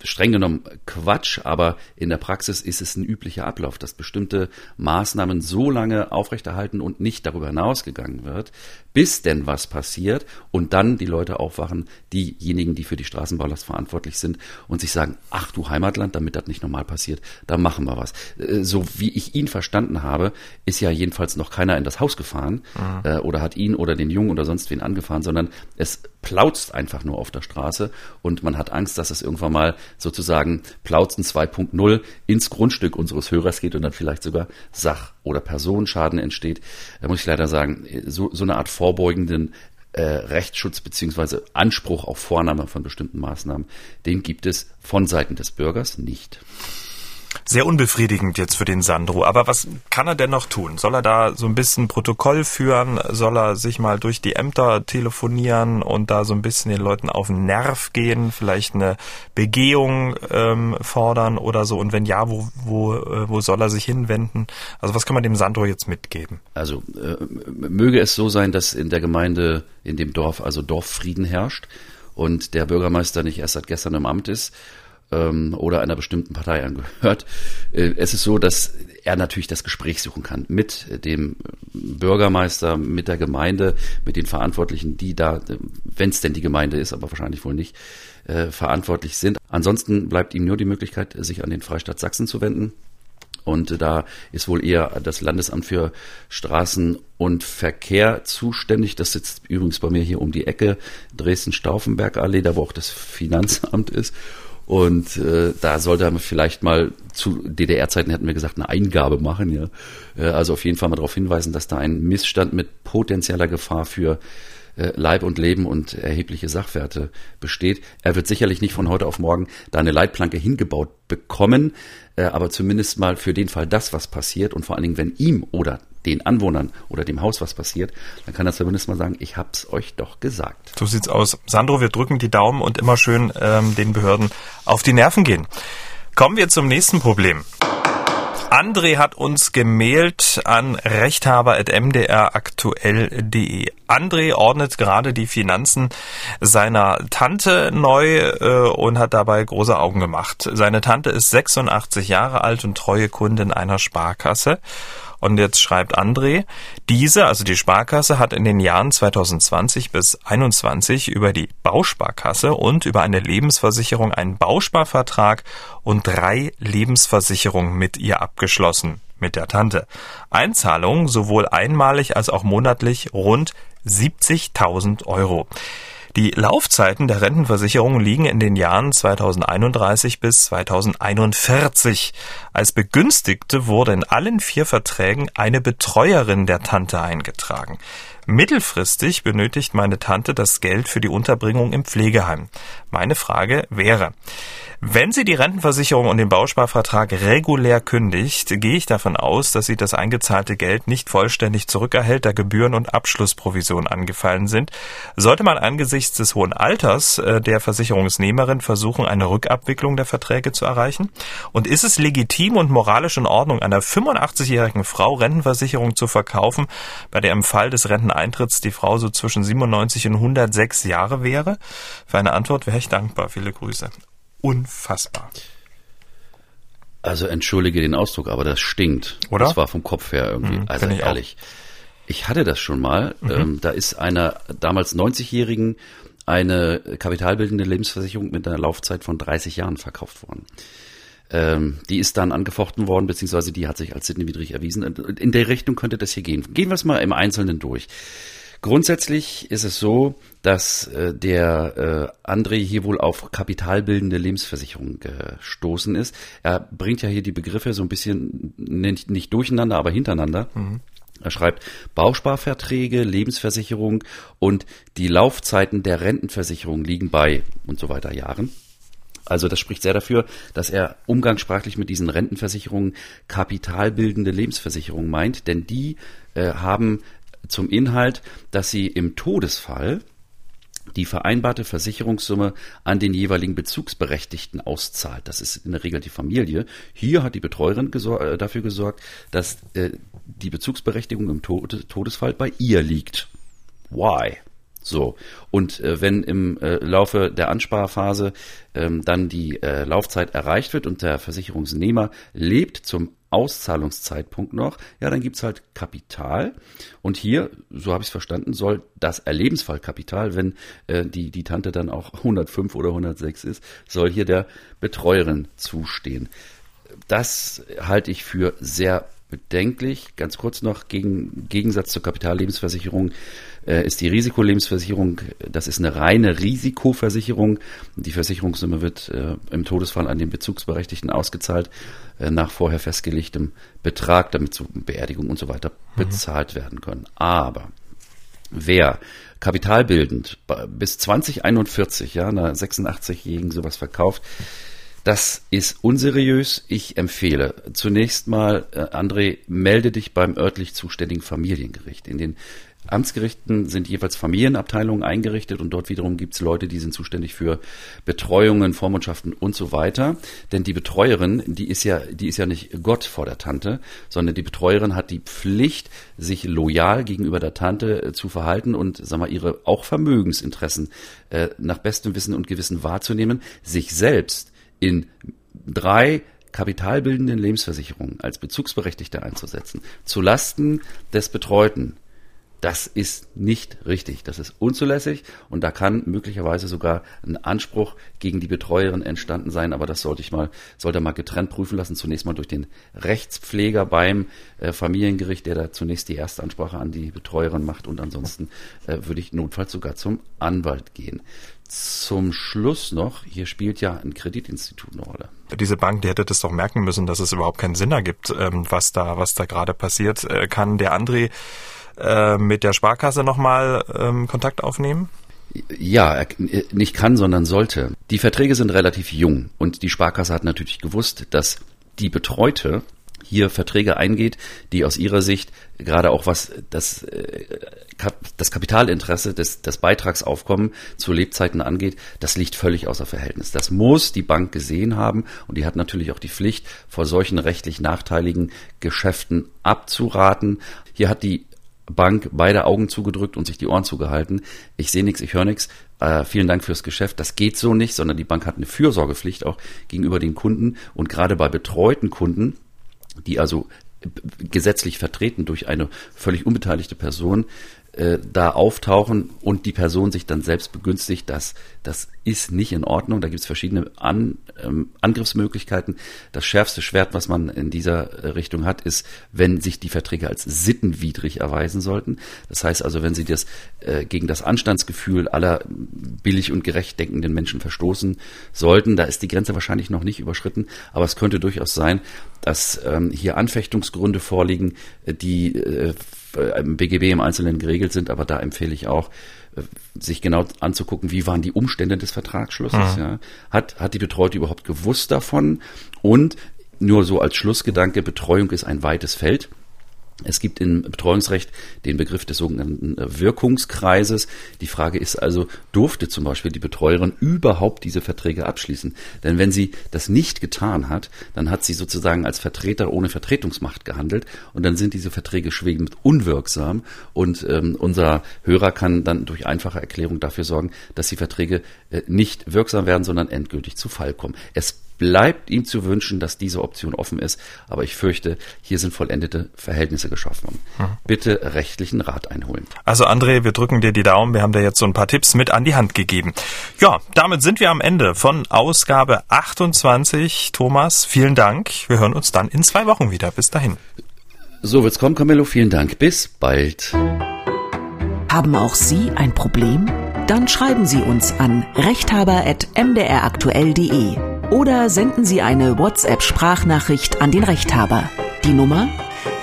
streng genommen Quatsch, aber in der Praxis ist es ein üblicher Ablauf, dass bestimmte Maßnahmen so lange aufrechterhalten und nicht darüber hinausgegangen wird, bis denn was passiert und dann die Leute aufwachen, diejenigen, die für die Straßenbaulast verantwortlich sind und sich sagen, ach du Heimatland, damit das nicht nochmal passiert, da machen wir was. So wie ich ihn verstanden habe, ist ja jedenfalls noch keiner in das Haus gefahren oder hat ihn oder den Jungen oder sonst wen angefahren, sondern es plautzt einfach nur auf der Straße und man hat Angst, dass es irgendwann mal sozusagen Plauzen 2.0 ins Grundstück unseres Hörers geht und dann vielleicht sogar Sach- oder Personenschaden entsteht. Da muss ich leider sagen, so eine Art vorbeugenden Rechtsschutz bzw. Anspruch auf Vornahme von bestimmten Maßnahmen, den gibt es von Seiten des Bürgers nicht. Sehr unbefriedigend jetzt für den Sandro. Aber was kann er denn noch tun? Soll er da so ein bisschen Protokoll führen? Soll er sich mal durch die Ämter telefonieren und da so ein bisschen den Leuten auf den Nerv gehen? Vielleicht eine Begehung fordern oder so? Und wenn ja, wo soll er sich hinwenden? Also was kann man dem Sandro jetzt mitgeben? Also möge es so sein, dass in der Gemeinde, in dem Dorf, also Dorffrieden herrscht und der Bürgermeister nicht erst seit gestern im Amt ist oder einer bestimmten Partei angehört. Es ist so, dass er natürlich das Gespräch suchen kann mit dem Bürgermeister, mit der Gemeinde, mit den Verantwortlichen, die da, wenn es denn die Gemeinde ist, aber wahrscheinlich wohl nicht, verantwortlich sind. Ansonsten bleibt ihm nur die Möglichkeit, sich an den Freistaat Sachsen zu wenden. Und da ist wohl eher das Landesamt für Straßen und Verkehr zuständig. Das sitzt übrigens bei mir hier um die Ecke, Dresden-Stauffenberg-Allee, da wo auch das Finanzamt ist. Und da sollte man vielleicht mal, zu DDR-Zeiten hätten wir gesagt, eine Eingabe machen. Ja, also auf jeden Fall mal darauf hinweisen, dass da ein Missstand mit potenzieller Gefahr für Leib und Leben und erhebliche Sachwerte besteht. Er wird sicherlich nicht von heute auf morgen da eine Leitplanke hingebaut bekommen, aber zumindest mal für den Fall, dass was passiert und vor allen Dingen, wenn ihm oder den Anwohnern oder dem Haus was passiert, dann kann das zumindest mal sagen, ich hab's euch doch gesagt. So sieht's aus. Sandro, wir drücken die Daumen und immer schön den Behörden auf die Nerven gehen. Kommen wir zum nächsten Problem. André hat uns gemailt an rechthaber@mdraktuell.de. André ordnet gerade die Finanzen seiner Tante neu und hat dabei große Augen gemacht. Seine Tante ist 86 Jahre alt und treue Kundin einer Sparkasse. Und jetzt schreibt André, diese, also die Sparkasse, hat in den Jahren 2020 bis 2021 über die Bausparkasse und über eine Lebensversicherung einen Bausparvertrag und 3 Lebensversicherungen mit ihr abgeschlossen, mit der Tante. Einzahlungen sowohl einmalig als auch monatlich rund 70.000 Euro. Die Laufzeiten der Rentenversicherung liegen in den Jahren 2031 bis 2041. Als Begünstigte wurde in allen 4 Verträgen eine Betreuerin der Tante eingetragen. Mittelfristig benötigt meine Tante das Geld für die Unterbringung im Pflegeheim. Meine Frage wäre, wenn sie die Rentenversicherung und den Bausparvertrag regulär kündigt, gehe ich davon aus, dass sie das eingezahlte Geld nicht vollständig zurückerhält, da Gebühren und Abschlussprovisionen angefallen sind. Sollte man angesichts des hohen Alters der Versicherungsnehmerin versuchen, eine Rückabwicklung der Verträge zu erreichen? Und ist es legitim und moralisch in Ordnung, einer 85-jährigen Frau Rentenversicherung zu verkaufen, bei der im Fall des Renteneintritts die Frau so zwischen 97 und 106 Jahre wäre? Für eine Antwort wäre ich dankbar. Viele Grüße. Unfassbar. Also entschuldige den Ausdruck, aber das stinkt. Oder? Das war vom Kopf her irgendwie. Also ehrlich. Ich hatte das schon mal. Da ist einer damals 90-Jährigen eine kapitalbildende Lebensversicherung mit einer Laufzeit von 30 Jahren verkauft worden. Die ist dann angefochten worden, beziehungsweise die hat sich als sittenwidrig erwiesen. In der Richtung könnte das hier gehen. Gehen wir es mal im Einzelnen durch. Grundsätzlich ist es so, dass der André hier wohl auf kapitalbildende Lebensversicherung gestoßen ist. Er bringt ja hier die Begriffe so ein bisschen nicht durcheinander, aber hintereinander. Er schreibt Bausparverträge, Lebensversicherung und die Laufzeiten der Rentenversicherung liegen bei und so weiter Jahren. Also das spricht sehr dafür, dass er umgangssprachlich mit diesen Rentenversicherungen kapitalbildende Lebensversicherung meint, denn die haben zum Inhalt, dass sie im Todesfall die vereinbarte Versicherungssumme an den jeweiligen Bezugsberechtigten auszahlt. Das ist in der Regel die Familie. Hier hat die Betreuerin dafür gesorgt, dass die Bezugsberechtigung im Todesfall bei ihr liegt. Why? So, und wenn im Laufe der Ansparphase dann die Laufzeit erreicht wird und der Versicherungsnehmer lebt zum Auszahlungszeitpunkt noch, ja, dann gibt's halt Kapital. Und hier, so habe ich es verstanden, soll das Erlebensfallkapital, wenn die Tante dann auch 105 oder 106 ist, soll hier der Betreuerin zustehen. Das halte ich für sehr bedenklich. Ganz kurz noch, im Gegensatz zur Kapitallebensversicherung ist die Risikolebensversicherung, das ist eine reine Risikoversicherung. Die Versicherungssumme wird im Todesfall an den Bezugsberechtigten ausgezahlt, nach vorher festgelegtem Betrag, damit zu Beerdigung und so weiter bezahlt werden können. Aber wer kapitalbildend bis 2041, ja, einer 86-Jährigen sowas verkauft, das ist unseriös. Ich empfehle zunächst mal, André, melde dich beim örtlich zuständigen Familiengericht. In den Amtsgerichten sind jeweils Familienabteilungen eingerichtet und dort wiederum gibt es Leute, die sind zuständig für Betreuungen, Vormundschaften und so weiter. Denn die Betreuerin, die ist ja nicht Gott vor der Tante, sondern die Betreuerin hat die Pflicht, sich loyal gegenüber der Tante zu verhalten und, sag mal, ihre auch Vermögensinteressen nach bestem Wissen und Gewissen wahrzunehmen, sich selbst in 3 kapitalbildenden Lebensversicherungen als Bezugsberechtigter einzusetzen, zu Lasten des Betreuten. Das ist nicht richtig. Das ist unzulässig und da kann möglicherweise sogar ein Anspruch gegen die Betreuerin entstanden sein, aber das sollte mal getrennt prüfen lassen. Zunächst mal durch den Rechtspfleger beim Familiengericht, der da zunächst die Erstansprache an die Betreuerin macht, und ansonsten würde ich notfalls sogar zum Anwalt gehen. Zum Schluss noch, hier spielt ja ein Kreditinstitut eine Rolle. Diese Bank, die hätte das doch merken müssen, dass es überhaupt keinen Sinn ergibt, was da gerade passiert. Kann der André mit der Sparkasse nochmal Kontakt aufnehmen? Ja, nicht kann, sondern sollte. Die Verträge sind relativ jung und die Sparkasse hat natürlich gewusst, dass die Betreute hier Verträge eingeht, die aus ihrer Sicht gerade auch was das Kapitalinteresse des Beitragsaufkommen zu Lebzeiten angeht, das liegt völlig außer Verhältnis. Das muss die Bank gesehen haben und die hat natürlich auch die Pflicht, vor solchen rechtlich nachteiligen Geschäften abzuraten. Hier hat die Bank beide Augen zugedrückt und sich die Ohren zugehalten. Ich sehe nichts, ich höre nichts. Vielen Dank fürs Geschäft. Das geht so nicht, sondern die Bank hat eine Fürsorgepflicht auch gegenüber den Kunden und gerade bei betreuten Kunden, die also gesetzlich vertreten durch eine völlig unbeteiligte Person da auftauchen und die Person sich dann selbst begünstigt, das ist nicht in Ordnung. Da gibt es verschiedene Angriffsmöglichkeiten. Das schärfste Schwert, was man in dieser Richtung hat, ist, wenn sich die Verträge als sittenwidrig erweisen sollten. Das heißt also, wenn sie das gegen das Anstandsgefühl aller billig und gerecht denkenden Menschen verstoßen sollten, da ist die Grenze wahrscheinlich noch nicht überschritten, aber es könnte durchaus sein, dass hier Anfechtungsgründe vorliegen, die im BGB im Einzelnen geregelt sind, aber da empfehle ich auch, sich genau anzugucken, wie waren die Umstände des Vertragsschlusses. Mhm. Ja. Hat die Betreute überhaupt gewusst davon? Und nur so als Schlussgedanke, Betreuung ist ein weites Feld. Es gibt im Betreuungsrecht den Begriff des sogenannten Wirkungskreises. Die Frage ist also, durfte zum Beispiel die Betreuerin überhaupt diese Verträge abschließen? Denn wenn sie das nicht getan hat, dann hat sie sozusagen als Vertreter ohne Vertretungsmacht gehandelt und dann sind diese Verträge schwebend unwirksam und unser Hörer kann dann durch einfache Erklärung dafür sorgen, dass die Verträge nicht wirksam werden, sondern endgültig zu Fall kommen. Es bleibt ihm zu wünschen, dass diese Option offen ist, aber ich fürchte, hier sind vollendete Verhältnisse geschaffen. Bitte rechtlichen Rat einholen. Also André, wir drücken dir die Daumen, wir haben dir jetzt so ein paar Tipps mit an die Hand gegeben. Ja, damit sind wir am Ende von Ausgabe 28. Thomas, vielen Dank. Wir hören uns dann in 2 Wochen wieder. Bis dahin. So wird's kommen, Camillo. Vielen Dank. Bis bald. Haben auch Sie ein Problem? Dann schreiben Sie uns an rechthaber@mdraktuell.de. Oder senden Sie eine WhatsApp-Sprachnachricht an den Rechthaber. Die Nummer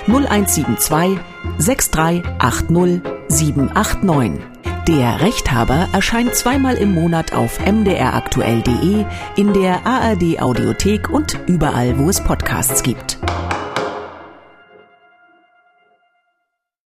0172 6380 789. Der Rechthaber erscheint 2-mal im Monat auf mdraktuell.de, in der ARD-Audiothek und überall, wo es Podcasts gibt.